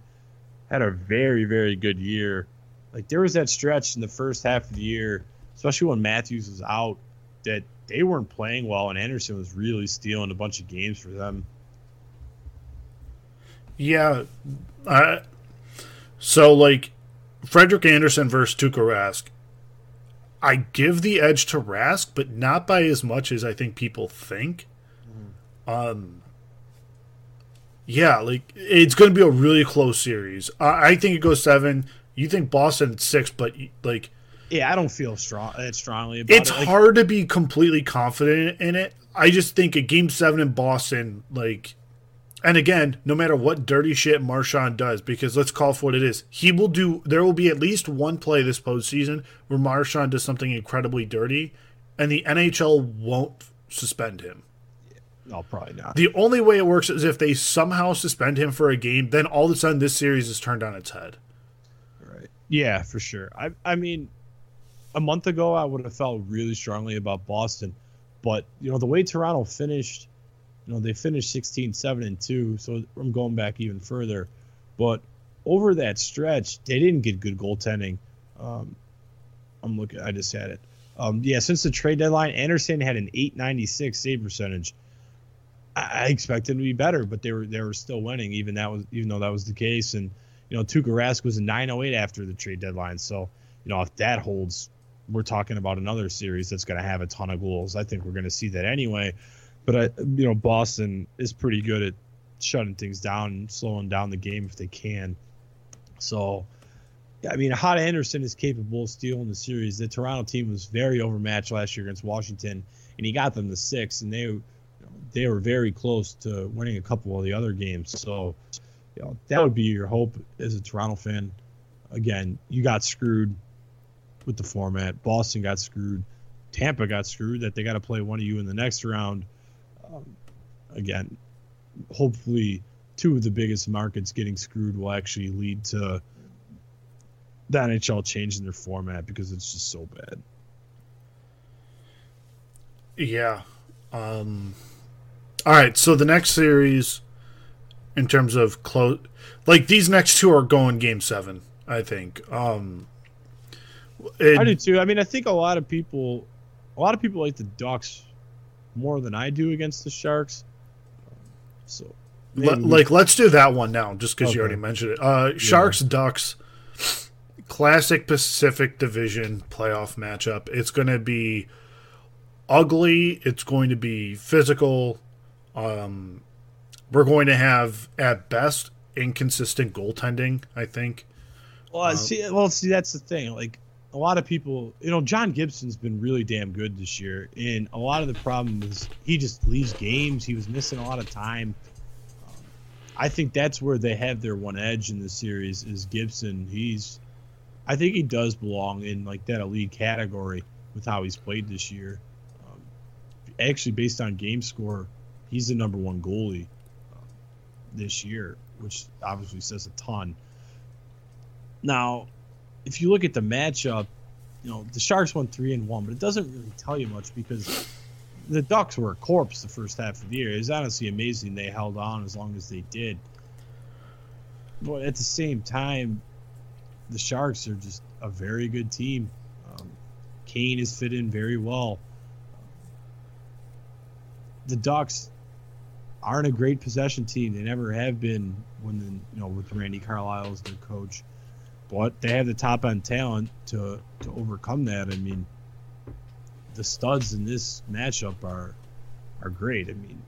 had a very, very good year. Like, there was that stretch in the first half of the year, especially when Matthews was out, that they weren't playing well, and Anderson was really stealing a bunch of games for them. Yeah. Frederick Anderson versus Tuukka Rask. I give the edge to Rask, but not by as much as I think people think. It's going to be a really close series. I think it goes 7. You think Boston 6, but like, yeah, I don't feel strongly about it. It's hard to be completely confident in it. I just think a game 7 in Boston, like. And again, no matter what dirty shit Marchand does, because let's call for what it is, there will be at least one play this postseason where Marchand does something incredibly dirty, and the NHL won't suspend him. No, probably not. The only way it works is if they somehow suspend him for a game, then all of a sudden this series is turned on its head. Right. Yeah, for sure. I mean, a month ago I would have felt really strongly about Boston, but, you know, the way Toronto finished... You know, they finished 16-7-2, so I'm going back even further. But over that stretch, they didn't get good goaltending. I'm looking. I just had it. Since the trade deadline, Anderson had an .896 save percentage. I expected him to be better, but they were still winning, even though that was the case. And, you know, Tuukka Rask was a .908 after the trade deadline. So, you know, if that holds, we're talking about another series that's going to have a ton of goals. I think we're going to see that anyway. But, Boston is pretty good at shutting things down and slowing down the game if they can. So, I mean, Hot Anderson is capable of stealing the series. The Toronto team was very overmatched last year against Washington, and he got them to 6, and they were very close to winning a couple of the other games. So, you know, that would be your hope as a Toronto fan. Again, you got screwed with the format. Boston got screwed. Tampa got screwed that they got to play one of you in the next round. Again, hopefully two of the biggest markets getting screwed will actually lead to the NHL changing their format because it's just so bad. Yeah. All right, so the next series in terms of close... Like, these next two are going Game 7, I think. I do too. I mean, I think a lot of people like the Ducks more than I do against the Sharks. So let's do that one now just because you already mentioned it. Sharks, Ducks, classic Pacific Division playoff matchup. It's going to be ugly. It's going to be physical. We're going to have, at best, inconsistent goaltending, I think. Well, that's the thing. Like, a lot of people, you know, John Gibson's been really damn good this year, and a lot of the problem is he just leaves games. He was missing a lot of time. I think that's where they have their one edge in the series is Gibson. I think he does belong in, like, that elite category with how he's played this year. Actually, based on game score, he's the number one goalie this year, which obviously says a ton. Now, if you look at the matchup, you know, the Sharks won 3-1, but it doesn't really tell you much because the Ducks were a corpse the first half of the year. It's honestly amazing they held on as long as they did. But at the same time, the Sharks are just a very good team. Kane has fit in very well. The Ducks aren't a great possession team. They never have been with Randy Carlyle as their coach. But they have the top-end talent to overcome that. I mean, the studs in this matchup are great. I mean,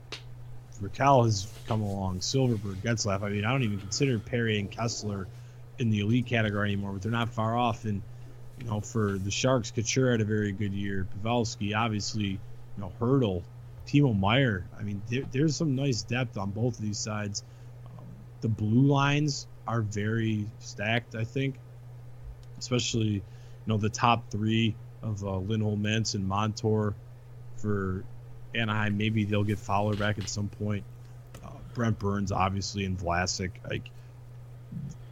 Raquel has come along. Silverberg, Getzlaf. I mean, I don't even consider Perry and Kessler in the elite category anymore, but they're not far off. And, for the Sharks, Couture had a very good year. Pavelski, obviously, Hurdle, Timo Meier. I mean, there's some nice depth on both of these sides. The blue lines are very stacked, I think, especially, the top three of Lindholm, Mentz, and Montour for Anaheim. Maybe they'll get Fowler back at some point. Brent Burns, obviously, and Vlasic.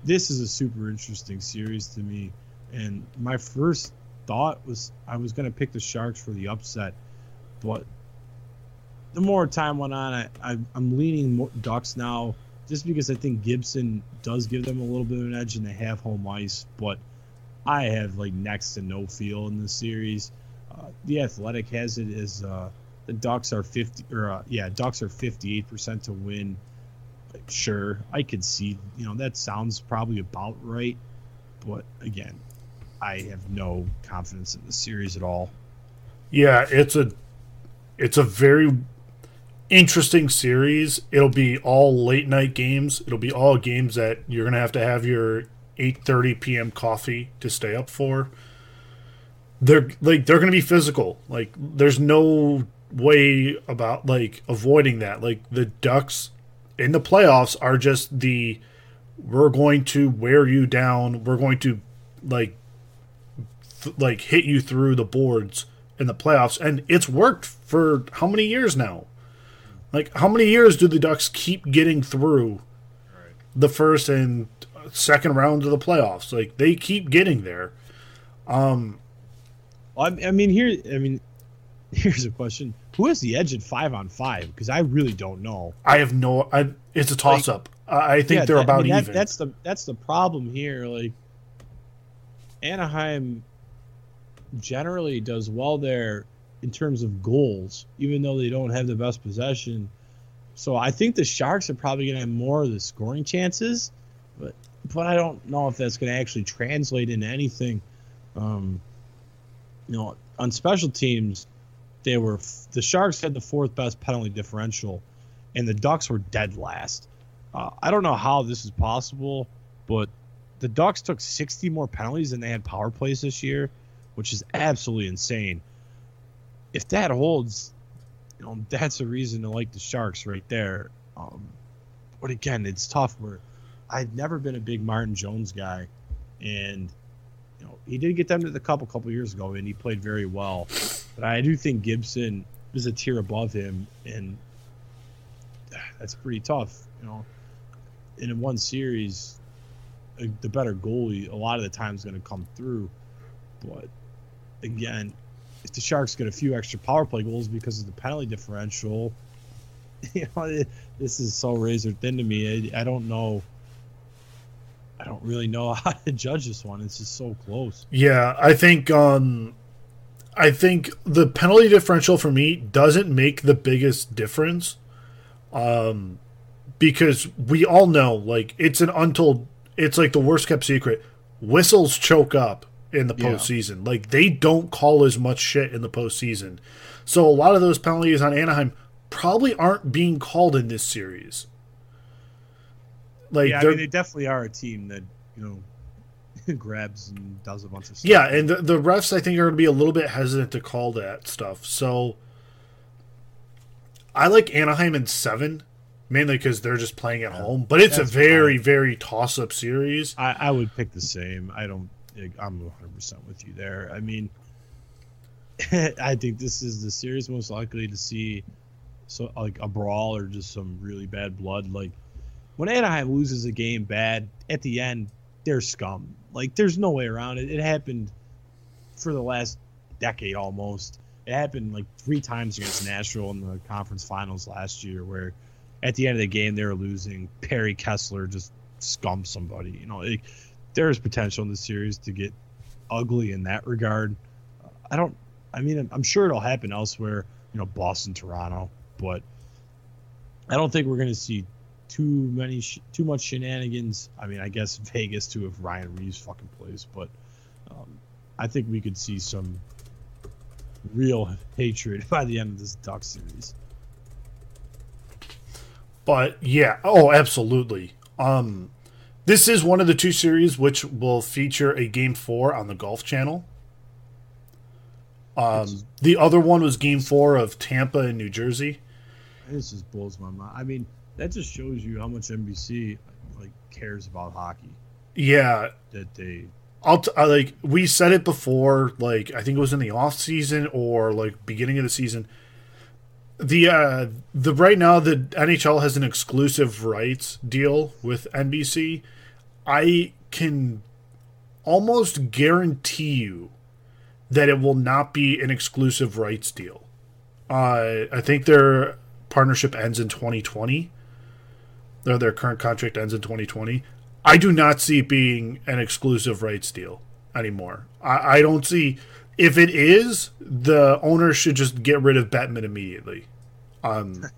This is a super interesting series to me. And my first thought was I was going to pick the Sharks for the upset. But the more time went on, I'm leaning more Ducks now just because I think Gibson does give them a little bit of an edge and they have home ice. But I have next to no feel in this series. The Athletic has it as the Ducks are 58% to win. Sure, I could see, that sounds probably about right. But again, I have no confidence in the series at all. Yeah, it's a very interesting series. It'll be all late night games. It'll be all games that you're going to have your 8:30 p.m. coffee to stay up for. They're going to be physical. There's no way about avoiding that. The Ducks in the playoffs are just we're going to wear you down. We're going to hit you through the boards in the playoffs. And it's worked for how many years now? How many years do the Ducks keep getting through the first and second round of the playoffs? They keep getting there. Here's a question. Who has the edge at 5-on-5? Because I really don't know. I have no – it's a toss-up. I think they're about even. That's the problem here. Anaheim generally does well there in terms of goals, even though they don't have the best possession. So I think the Sharks are probably going to have more of the scoring chances, but I don't know if that's going to actually translate into anything. On special teams, the Sharks had the fourth best penalty differential, and the Ducks were dead last. I don't know how this is possible, but the Ducks took 60 more penalties than they had power plays this year, which is absolutely insane. If that holds, that's a reason to like the Sharks right there. But again, it's tough. I've never been a big Martin Jones guy, and he did get them to the Cup a couple years ago, and he played very well. But I do think Gibson is a tier above him, and that's pretty tough. And in one series, the better goalie a lot of the time is going to come through. But again, if the Sharks get a few extra power play goals because of the penalty differential, this is so razor thin to me. I don't know. I don't really know how to judge this one. It's just so close. Yeah, I think the penalty differential for me doesn't make the biggest difference, because we all know it's an untold. It's the worst kept secret. Whistles choke up in the postseason. Yeah. They don't call as much shit in the postseason, so a lot of those penalties on Anaheim probably aren't being called in this series. They definitely are a team that grabs and does a bunch of stuff. Yeah, and the refs, I think, are going to be a little bit hesitant to call that stuff. So I like Anaheim in 7, mainly because they're just playing at home. But it's a very, very toss-up series. I would pick the same. I'm 100% with you there. I mean, I think this is the series most likely to see a brawl or just some really bad blood. When Anaheim loses a game bad, at the end, they're scum. There's no way around it. It happened for the last decade almost. It happened 3 times against Nashville in the conference finals last year where at the end of the game they were losing. Perry Kessler just scummed somebody. There's potential in the series to get ugly in that regard. I'm sure it'll happen elsewhere, Boston, Toronto, but I don't think we're going to see too much shenanigans. I mean, I guess Vegas too, if Ryan Reeves fucking plays, but I think we could see some real hatred by the end of this Duck series. But yeah, oh, absolutely. This is one of the two series which will feature a Game 4 on the Golf Channel. The other one was Game 4 of Tampa and New Jersey. This just blows my mind. I mean, that just shows you how much NBC cares about hockey. Yeah, that they. We said it before. I think it was in the off season or beginning of the season. The right now the NHL has an exclusive rights deal with NBC. I can almost guarantee you that it will not be an exclusive rights deal. I think their partnership ends in 2020. Their current contract ends in 2020. I do not see it being an exclusive rights deal anymore. I don't see. If it is, the owner should just get rid of Bettman immediately. They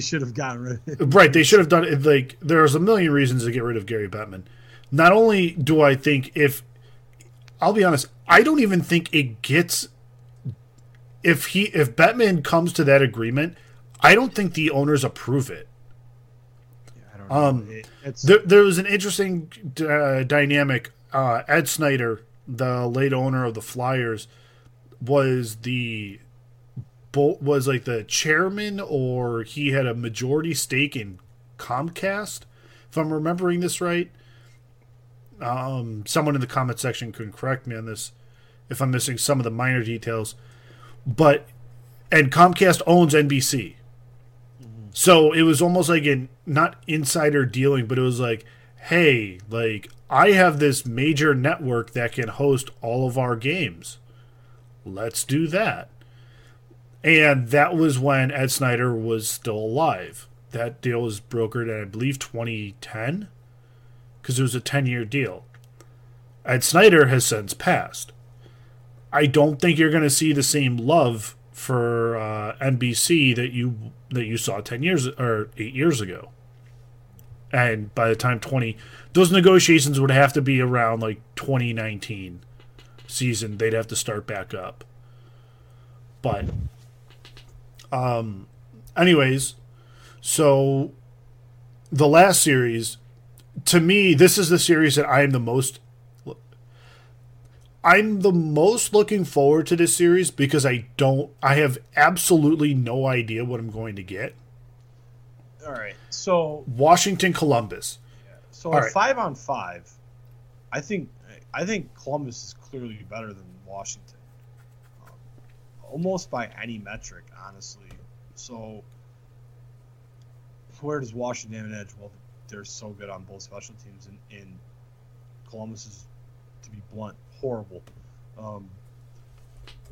should have gotten rid of him. Right, they should have done it. There's a million reasons to get rid of Gary Bettman. Not only do I think I'll be honest, I don't even think it gets – if Bettman comes to that agreement, I don't think the owners approve it. Yeah, I don't know. There was an interesting dynamic. Ed Snyder, the late owner of the Flyers, was the chairman, or he had a majority stake in Comcast, if I'm remembering this right. Someone in the comment section can correct me on this if I'm missing some of the minor details. And Comcast owns NBC. Mm-hmm. So it was almost like not insider dealing, but it was like, hey, I have this major network that can host all of our games. Let's do that. And that was when Ed Snyder was still alive. That deal was brokered in, I believe, 2010, because it was a 10-year deal. Ed Snyder has since passed. I don't think you're going to see the same love for NBC that you saw 10 years or 8 years ago. And by the time those negotiations would have to be around 2019 season. They'd have to start back up. But anyways, so the last series, to me, this is the series that I'm the most looking forward to this series because I have absolutely no idea what I'm going to get. All right, so Washington, Columbus. Yeah. So at 5-on-5, I think Columbus is clearly better than Washington, almost by any metric, honestly. So where does Washington have an edge? Well, they're so good on both special teams, and Columbus is, to be blunt, horrible.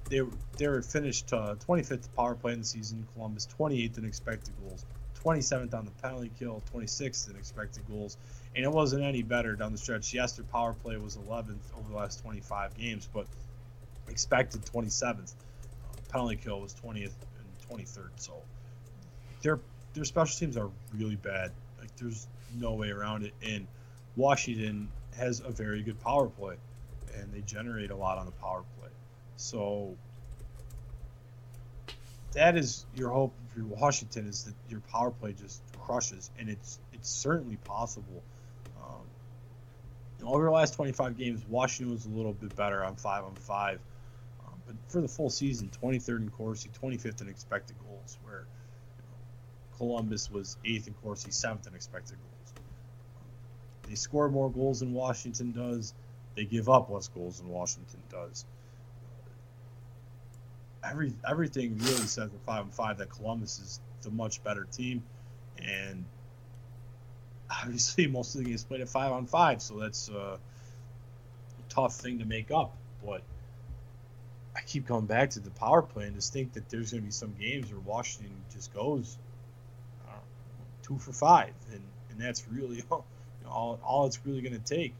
They were finished 25th power play in the season. Columbus 28th in expected goals. 27th on the penalty kill, 26th in expected goals, and it wasn't any better down the stretch. Yes, their power play was 11th over the last 25 games, but expected 27th. Penalty kill was 20th and 23rd, so their special teams are really bad. There's no way around it, and Washington has a very good power play, and they generate a lot on the power play. So that is your hope for Washington, is that your power play just crushes, and it's certainly possible. Over the last 25 games, Washington was a little bit better on 5-on-5, but for the full season, 23rd in Corsi, 25th in expected goals, where Columbus was 8th in Corsi, 7th in expected goals. They score more goals than Washington does. They give up less goals than Washington does. Everything really says at 5-on-5 that Columbus is the much better team, and obviously most of the games played at 5-on-5, so that's a tough thing to make up. But I keep coming back to the power play and just think that there's going to be some games where Washington just goes 2 for 5, and that's really all it's really going to take.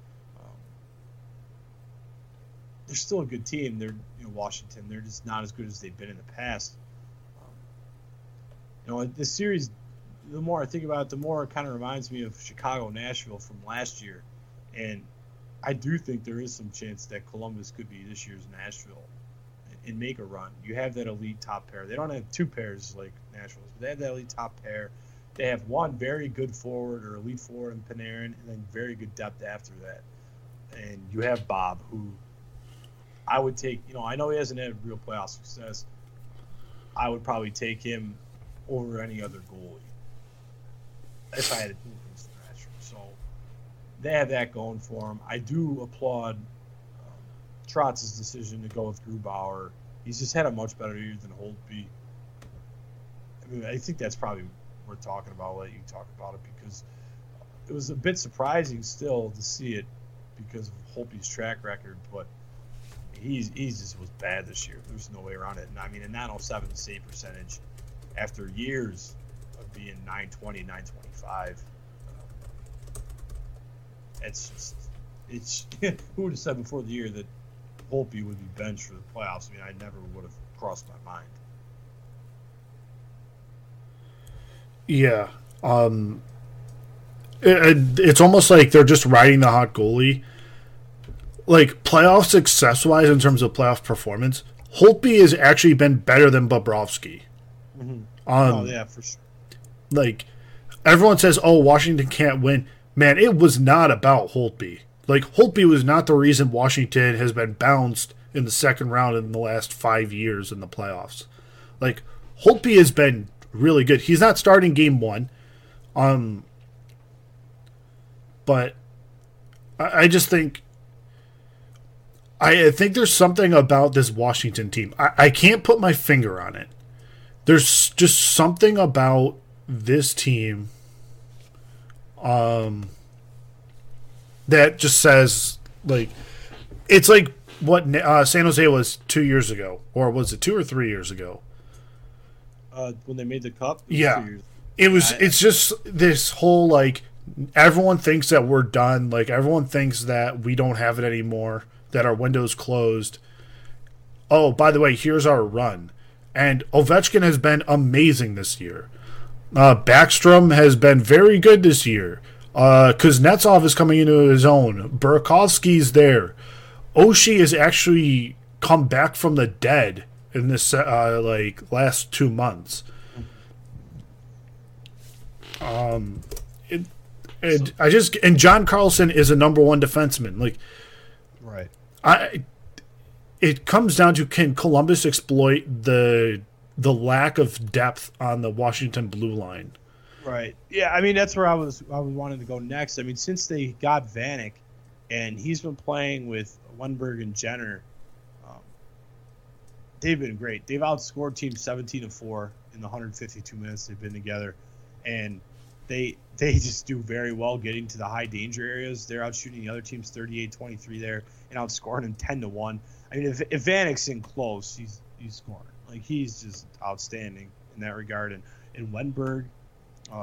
they're still a good team. They're, you know, Washington. They're just not as good as they've been in the past. You know, this series, the more I think about it, the more it kind of reminds me of Chicago-Nashville from last year. And I do think there is some chance that Columbus could be this year's Nashville and make a run. You have that elite top pair. They don't have two pairs like Nashville's, but they have that elite top pair. They have one very good forward or elite forward in Panarin, and then very good depth after that. And you have Bob, who I would take, you know, I know he hasn't had real playoff success. I would probably take him over any other goalie if I had a team against the match. So they have that going for him. I do applaud Trotz's decision to go with Grubauer. He's just had a much better year than Holtby. I mean, I think that's probably worth talking about. I'll let you talk about it, because it was a bit surprising still to see it because of Holtby's track record, but he's just was bad this year. There's no way around it. And I mean, a 907 save percentage after years of being 920, 925. It's just, it's who would have said before the year that Holtby would be benched for the playoffs? I mean, I never would have crossed my mind. Yeah. It's almost like they're just riding the hot goalie. Like, playoff success-wise, in terms of playoff performance, Holtby has actually been better than Bobrovsky. Mm-hmm. Oh, yeah, for sure. Like, everyone says, oh, Washington can't win. Man, it was not about Holtby. Like, Holtby was not the reason Washington has been bounced in the second round in the last 5 years in the playoffs. Like, Holtby has been really good. He's not starting game one. But I just think... I think there's something about this Washington team. I can't put my finger on it. There's just something about this team that just says, like, it's like what San Jose was 2 years ago. Or was it 2 or 3 years ago? When they made the cup? Yeah. It was. It's just this whole, like, everyone thinks that we're done. Like, everyone thinks that we don't have it anymore, that our window's closed. Oh, by the way, here's our run. And Ovechkin has been amazing this year. Backstrom has been very good this year. Kuznetsov is coming into his own. Burakovsky's there. Oshie has actually come back from the dead in this last 2 months. And John Carlson is a number one defenseman. Like, right. It comes down to, can Columbus exploit the lack of depth on the Washington blue line? Right. Yeah, I mean, that's where I was wanting to go next. I mean, since they got Vanek, and he's been playing with Wenberg and Jenner, they've been great. They've outscored teams 17-4 in the 152 minutes they've been together, and they just do very well getting to the high danger areas. They're out shooting the other teams 38-23 there and outscoring them 10-1. I mean, if Vanek's in close, he's scoring. Like, he's just outstanding in that regard. And Wenberg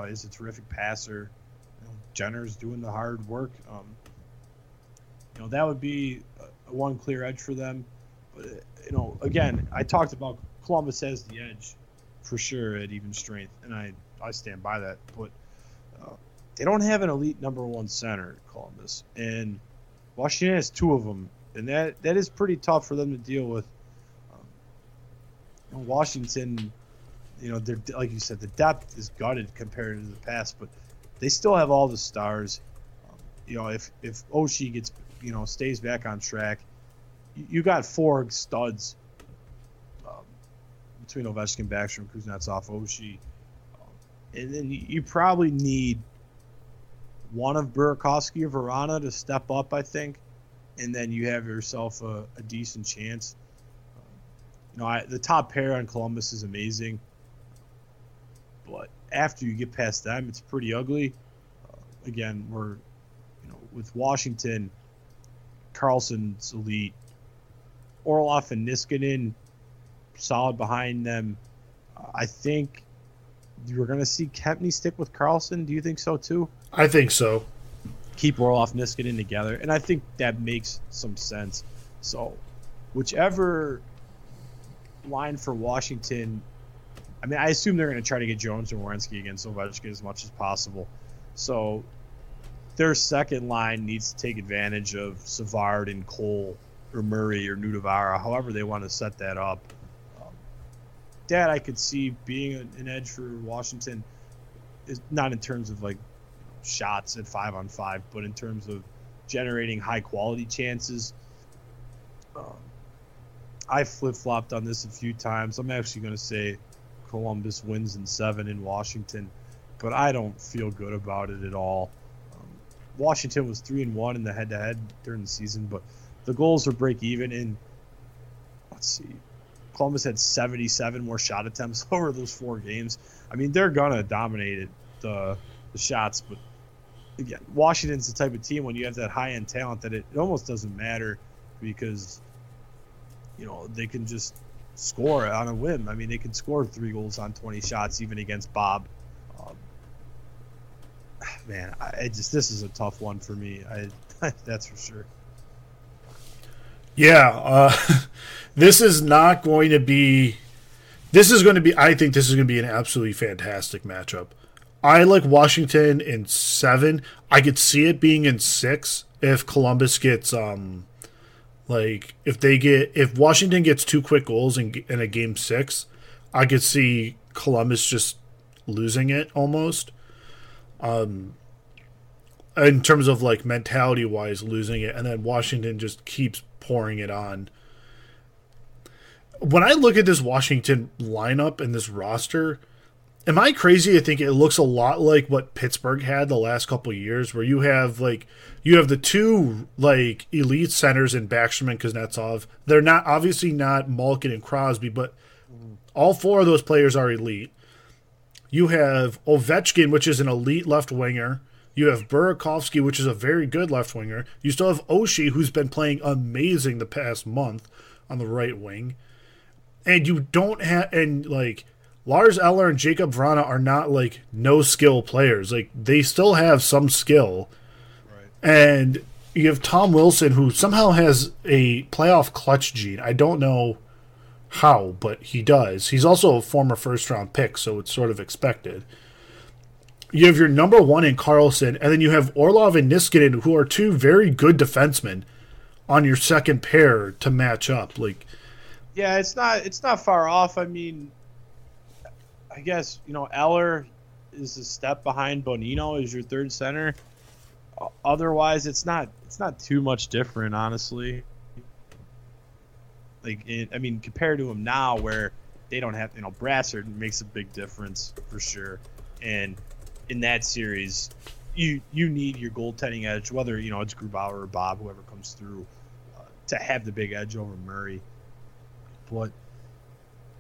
is a terrific passer. You know, Jenner's doing the hard work. You know, that would be one clear edge for them. But, you know, again, I talked about Columbus has the edge for sure at even strength, and I stand by that. But they don't have an elite number one center at Columbus, and Washington has two of them, and that is pretty tough for them to deal with. Washington, you know, they're, like you said, the depth is gutted compared to the past, but they still have all the stars. You know, if Oshie gets, you know, stays back on track, you got four studs between Ovechkin, Backstrom, Kuznetsov, Oshie. And then you probably need one of Burakovsky or Verana to step up, I think, and then you have yourself a decent chance. The top pair on Columbus is amazing, but after you get past them, it's pretty ugly. Again, we're, you know, with Washington, Carlson's elite, Orlov and Niskanen solid behind them. I think we're going to see Kempney stick with Carlson. Do you think so, too? I think so. Keep Orlov, Niskanen together, and I think that makes some sense. So whichever line for Washington, I mean, I assume they're going to try to get Jones and Werenski against Ovechkin as much as possible. So their second line needs to take advantage of Savard and Cole or Murray or Nudavara, however they want to set that up. That I could see being an edge for Washington, is not in terms of like shots at 5-on-5, but in terms of generating high-quality chances. I flip-flopped on this a few times. I'm actually going to say Columbus wins in 7 in Washington, but I don't feel good about it at all. Washington was 3-1 in the head-to-head during the season, but the goals were break-even. And let's see, Columbus had 77 more shot attempts over those 4 games. I mean, they're going to dominate it, the shots, but again, Washington's the type of team when you have that high-end talent that it almost doesn't matter because, you know, they can just score on a whim. I mean, they can score 3 goals on 20 shots even against Bob. Man, this is a tough one for me. That's for sure. Yeah, this is not going to be – I think this is going to be an absolutely fantastic matchup. I like Washington in 7. I could see it being in 6 if Columbus gets if Washington gets 2 quick goals in a game 6, I could see Columbus just losing it almost. In terms of like mentality wise, losing it, and then Washington just keeps pouring it on. When I look at this Washington lineup and this roster, am I crazy to think it looks a lot like what Pittsburgh had the last couple of years, where you have the 2 like elite centers in Backstrom and Kuznetsov? They're not obviously not Malkin and Crosby, but all 4 of those players are elite. You have Ovechkin, which is an elite left winger. You have Burakovsky, which is a very good left winger. You still have Oshie, who's been playing amazing the past month on the right wing, and you don't have Lars Eller and Jacob Vrana are not like no skill players. Like they still have some skill, right. And you have Tom Wilson, who somehow has a playoff clutch gene. I don't know how, but he does. He's also a former first-round pick, so it's sort of expected. You have your number 1 in Carlson, and then you have Orlov and Niskanen, who are 2 very good defensemen on your second pair to match up. Like, yeah, it's not far off. I mean, I guess, you know, Eller is a step behind Bonino as your third center. Otherwise, it's not too much different, honestly. Like, compared to him now, where they don't have, you know, Brassard makes a big difference for sure. And in that series, you need your goaltending edge, whether, you know, it's Grubauer or Bob, whoever comes through, to have the big edge over Murray. But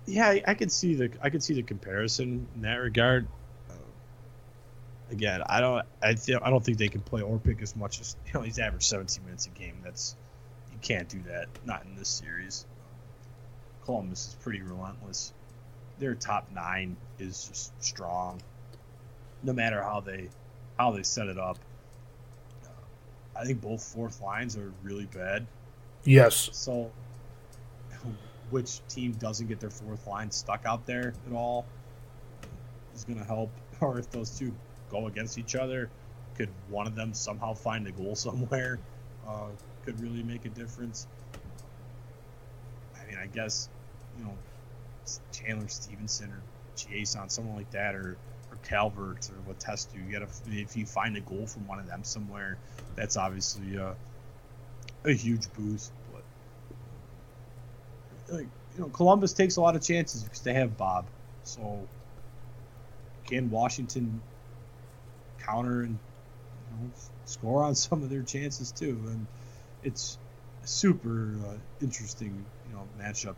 yeah, I could see the comparison in that regard. Again, I don't think they can play Orpik as much as, you know, he's averaged 17 minutes a game. That's, you can't do that, not in this series. Columbus is pretty relentless. Their top 9 is just strong, no matter how they set it up. I think both fourth lines are really bad. Yes. So, which team doesn't get their fourth line stuck out there at all is going to help. Or if those 2 go against each other, could one of them somehow find a goal somewhere? Could really make a difference. I mean, I guess, you know, Chandler Stevenson or Jason, someone like that, or Calvert or Letestu. If you find a goal from one of them somewhere, that's obviously a huge boost. Like, you know, Columbus takes a lot of chances because they have Bob. So can Washington counter and, you know, score on some of their chances too? And it's a super interesting, you know, matchup.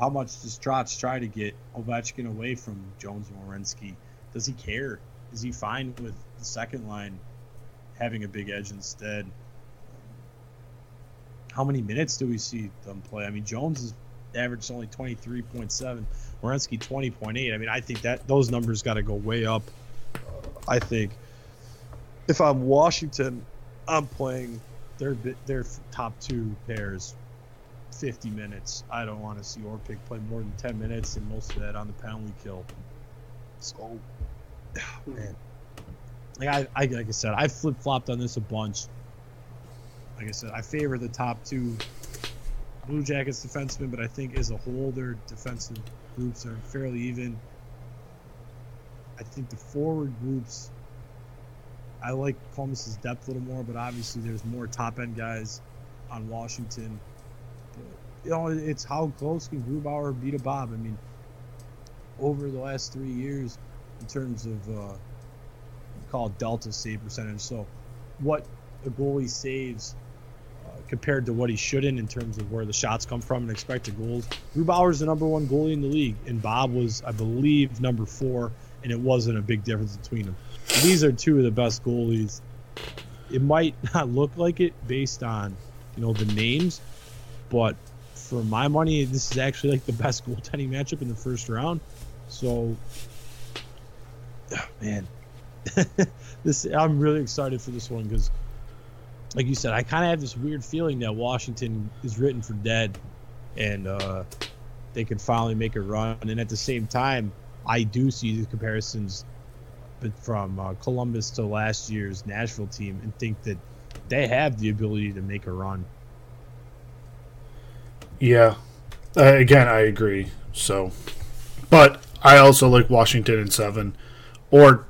How much does Trotz try to get Ovechkin away from Jones and Werenski? Does he care? Is he fine with the second line having a big edge instead? How many minutes do we see them play? I mean, Jones is averaged only 23.7, Werenski 20.8. I mean, I think that those numbers got to go way up. I think if I'm Washington, I'm playing their top 2 pairs 50 minutes. I don't want to see Orpik play more than 10 minutes, and most of that on the pound we kill. So, man. Like I said, I flip-flopped on this a bunch. Like I said, I favor the top two Blue Jackets defensemen, but I think as a whole, their defensive groups are fairly even. I think the forward groups, I like Columbus's depth a little more, but obviously there's more top-end guys on Washington. But, you know, it's how close can Grubauer beat a Bob? I mean, over the last 3 years, in terms of called delta save percentage, so what a goalie saves compared to what he shouldn't in terms of where the shots come from and expected goals. Grubauer's the number one goalie in the league, and Bob was, I believe, number four, and it wasn't a big difference between them. These are two of the best goalies. It might not look like it based on, you know, the names, but for my money, this is actually like the best goaltending matchup in the first round. So, oh, man, this I'm really excited for this one because, like you said, I kind of have this weird feeling that Washington is written for dead, and they could finally make a run. And at the same time, I do see the comparisons from Columbus to last year's Nashville team and think that they have the ability to make a run. Yeah. Again, I agree. So, but I also like Washington in 7. Or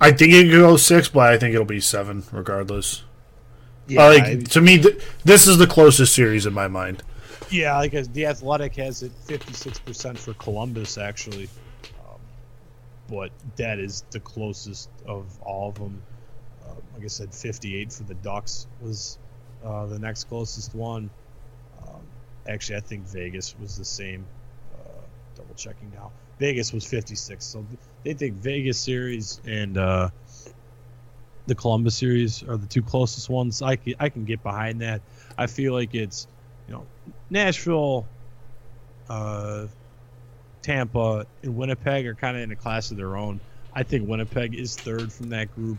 I think it could go 6, but I think it'll be 7 regardless. Yeah, to me, this is the closest series in my mind. Yeah, like The Athletic has it 56% for Columbus, actually. But that is the closest of all of them. Like I said, 58 for the Ducks was the next closest one. Actually, I think Vegas was the same. Double-checking now. Vegas was 56. So they think Vegas series and the Columbus series are the two closest ones. I can get behind that. I feel like it's, you know, Nashville, Tampa, and Winnipeg are kind of in a class of their own. I think Winnipeg is third from that group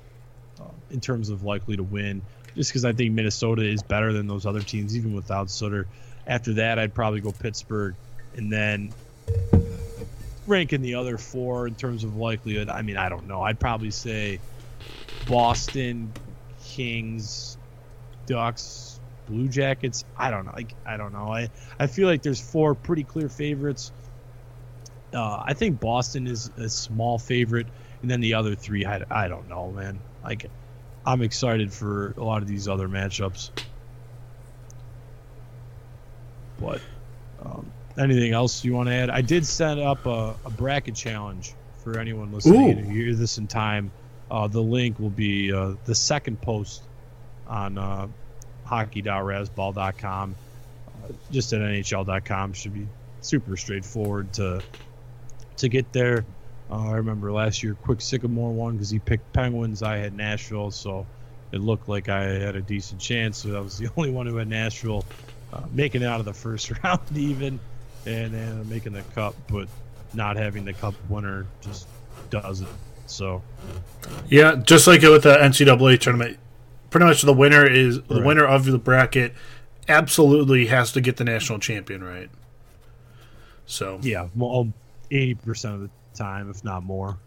in terms of likely to win, just because I think Minnesota is better than those other teams, even without Sutter. After that, I'd probably go Pittsburgh, and then ranking the other four in terms of likelihood. I mean, I don't know. I'd probably say Boston, Kings, Ducks, Blue Jackets. I don't know. I feel like there's four pretty clear favorites. I think Boston is a small favorite, and then the other three, I don't know, man. Like, I'm excited for a lot of these other matchups. But anything else you want to add? I did set up a bracket challenge for anyone listening to hear this in time. The link will be the second post on hockey.razzball.com. Just at NHL.com. Should be super straightforward to get there. I remember last year, Quick Sycamore won because he picked Penguins. I had Nashville, so it looked like I had a decent chance. So I was the only one who had Nashville making it out of the first round even, and then making the Cup, but not having the Cup winner just doesn't. So, yeah, just like with the NCAA tournament, pretty much the winner is the winner of the bracket absolutely has to get the national champion, right? So, yeah, well, 80% of the time, if not more,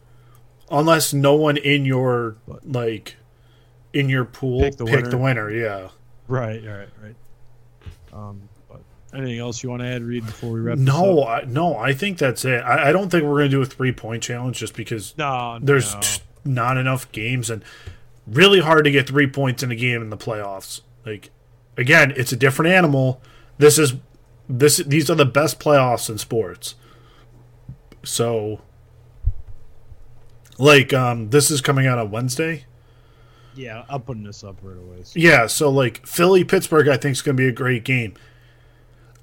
unless no one in your pool pick the winner. Yeah, right. But anything else you want to add, Reed, before we wrap this up? No, I think that's it. I don't think we're going to do a 3-point challenge just because there's not enough games and really hard to get 3 points in a game in the playoffs. Like, again, it's a different animal. These are the best playoffs in sports. So, this is coming out on Wednesday. Yeah, I'm putting this up right away. So. Yeah, so Philly-Pittsburgh I think is going to be a great game.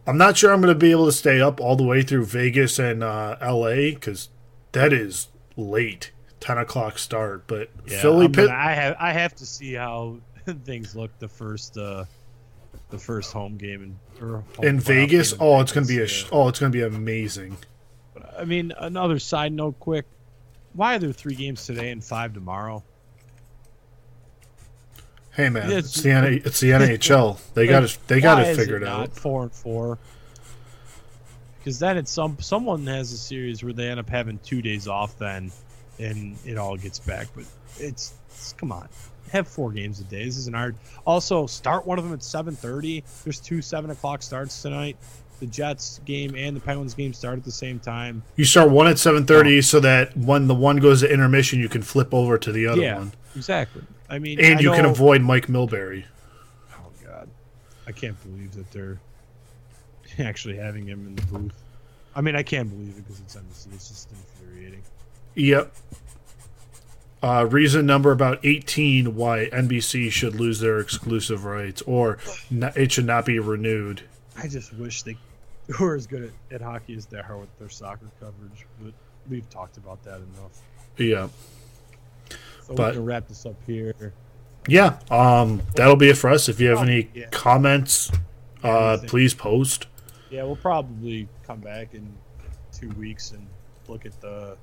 I'm not sure I'm going to be able to stay up all the way through Vegas and L.A. because that is late, 10 o'clock start. But yeah, I have to see how things look the first home game in Vegas. It's going to be it's going to be amazing. But, I mean, another side note, quick. Why are there 3 games today and 5 tomorrow? Hey man, it's the NHL. They got it. They got it figured out. 4-4. Because then it's someone has a series where they end up having 2 days off then, and it all gets back. But it's come on, have 4 games a day. This isn't hard. Also, start one of them at 7:30. There's 2 7:00 starts tonight. The Jets game and the Penguins game start at the same time. You start one at 7:30 so that when the one goes to intermission, you can flip over to the other one. Exactly. I mean, and you can avoid Mike Milbury. Oh God, I can't believe that they're actually having him in the booth. I mean, I can't believe it because it's NBC. It's just infuriating. Yep. Reason number about 18 why NBC should lose their exclusive rights or it should not be renewed. I just wish they were as good at hockey as they are with their soccer coverage, but we've talked about that enough. Yeah. So we can wrap this up here. Yeah. That'll be it for us. If you have any comments, please post. Yeah, we'll probably come back in 2 weeks and look at the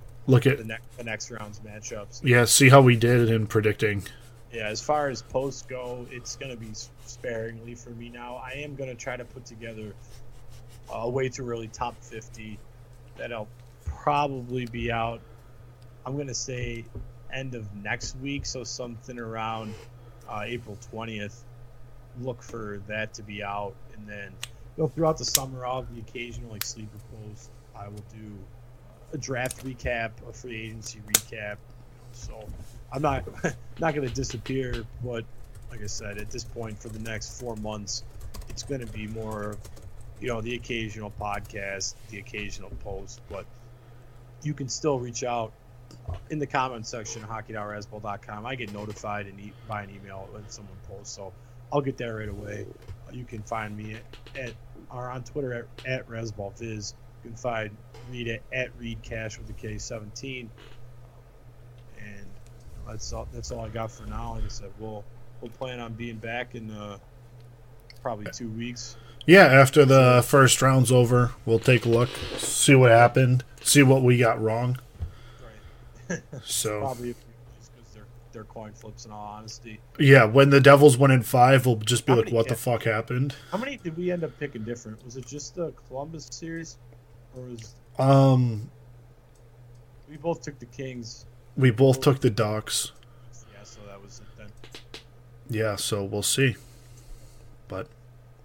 next round's matchups. Yeah, see how we did in predicting. Yeah, as far as posts go, it's going to be sparingly for me now. I am going to try to put together a way to really top 50. That'll probably be out, I'm going to say, end of next week, so something around April 20th. Look for that to be out. And then throughout the summer, I'll have the occasional sleeper post. I will do a draft recap, a free agency recap. So I'm not going to disappear, but like I said, at this point for the next 4 months, it's going to be more, the occasional podcast, the occasional post. But you can still reach out in the comment section, hockey.razzball.com. I get notified by an email when someone posts, so I'll get that right away. You can find me on Twitter at RazzballViz. You can find Rita at ReedCash with the K17. That's all I got for now. Like I said, we'll plan on being back in probably 2 weeks. Yeah, after the first round's over, we'll take a look, see what happened, see what we got wrong. Right. So probably because they're coin flips. In all honesty. Yeah, when the Devils went in 5, we'll just be like, "What the fuck happened?" How many did we end up picking different? Was it just the Columbus series, or was we both took the Kings? We both took the Ducks. Yeah, so that was it then. Yeah, so we'll see. But,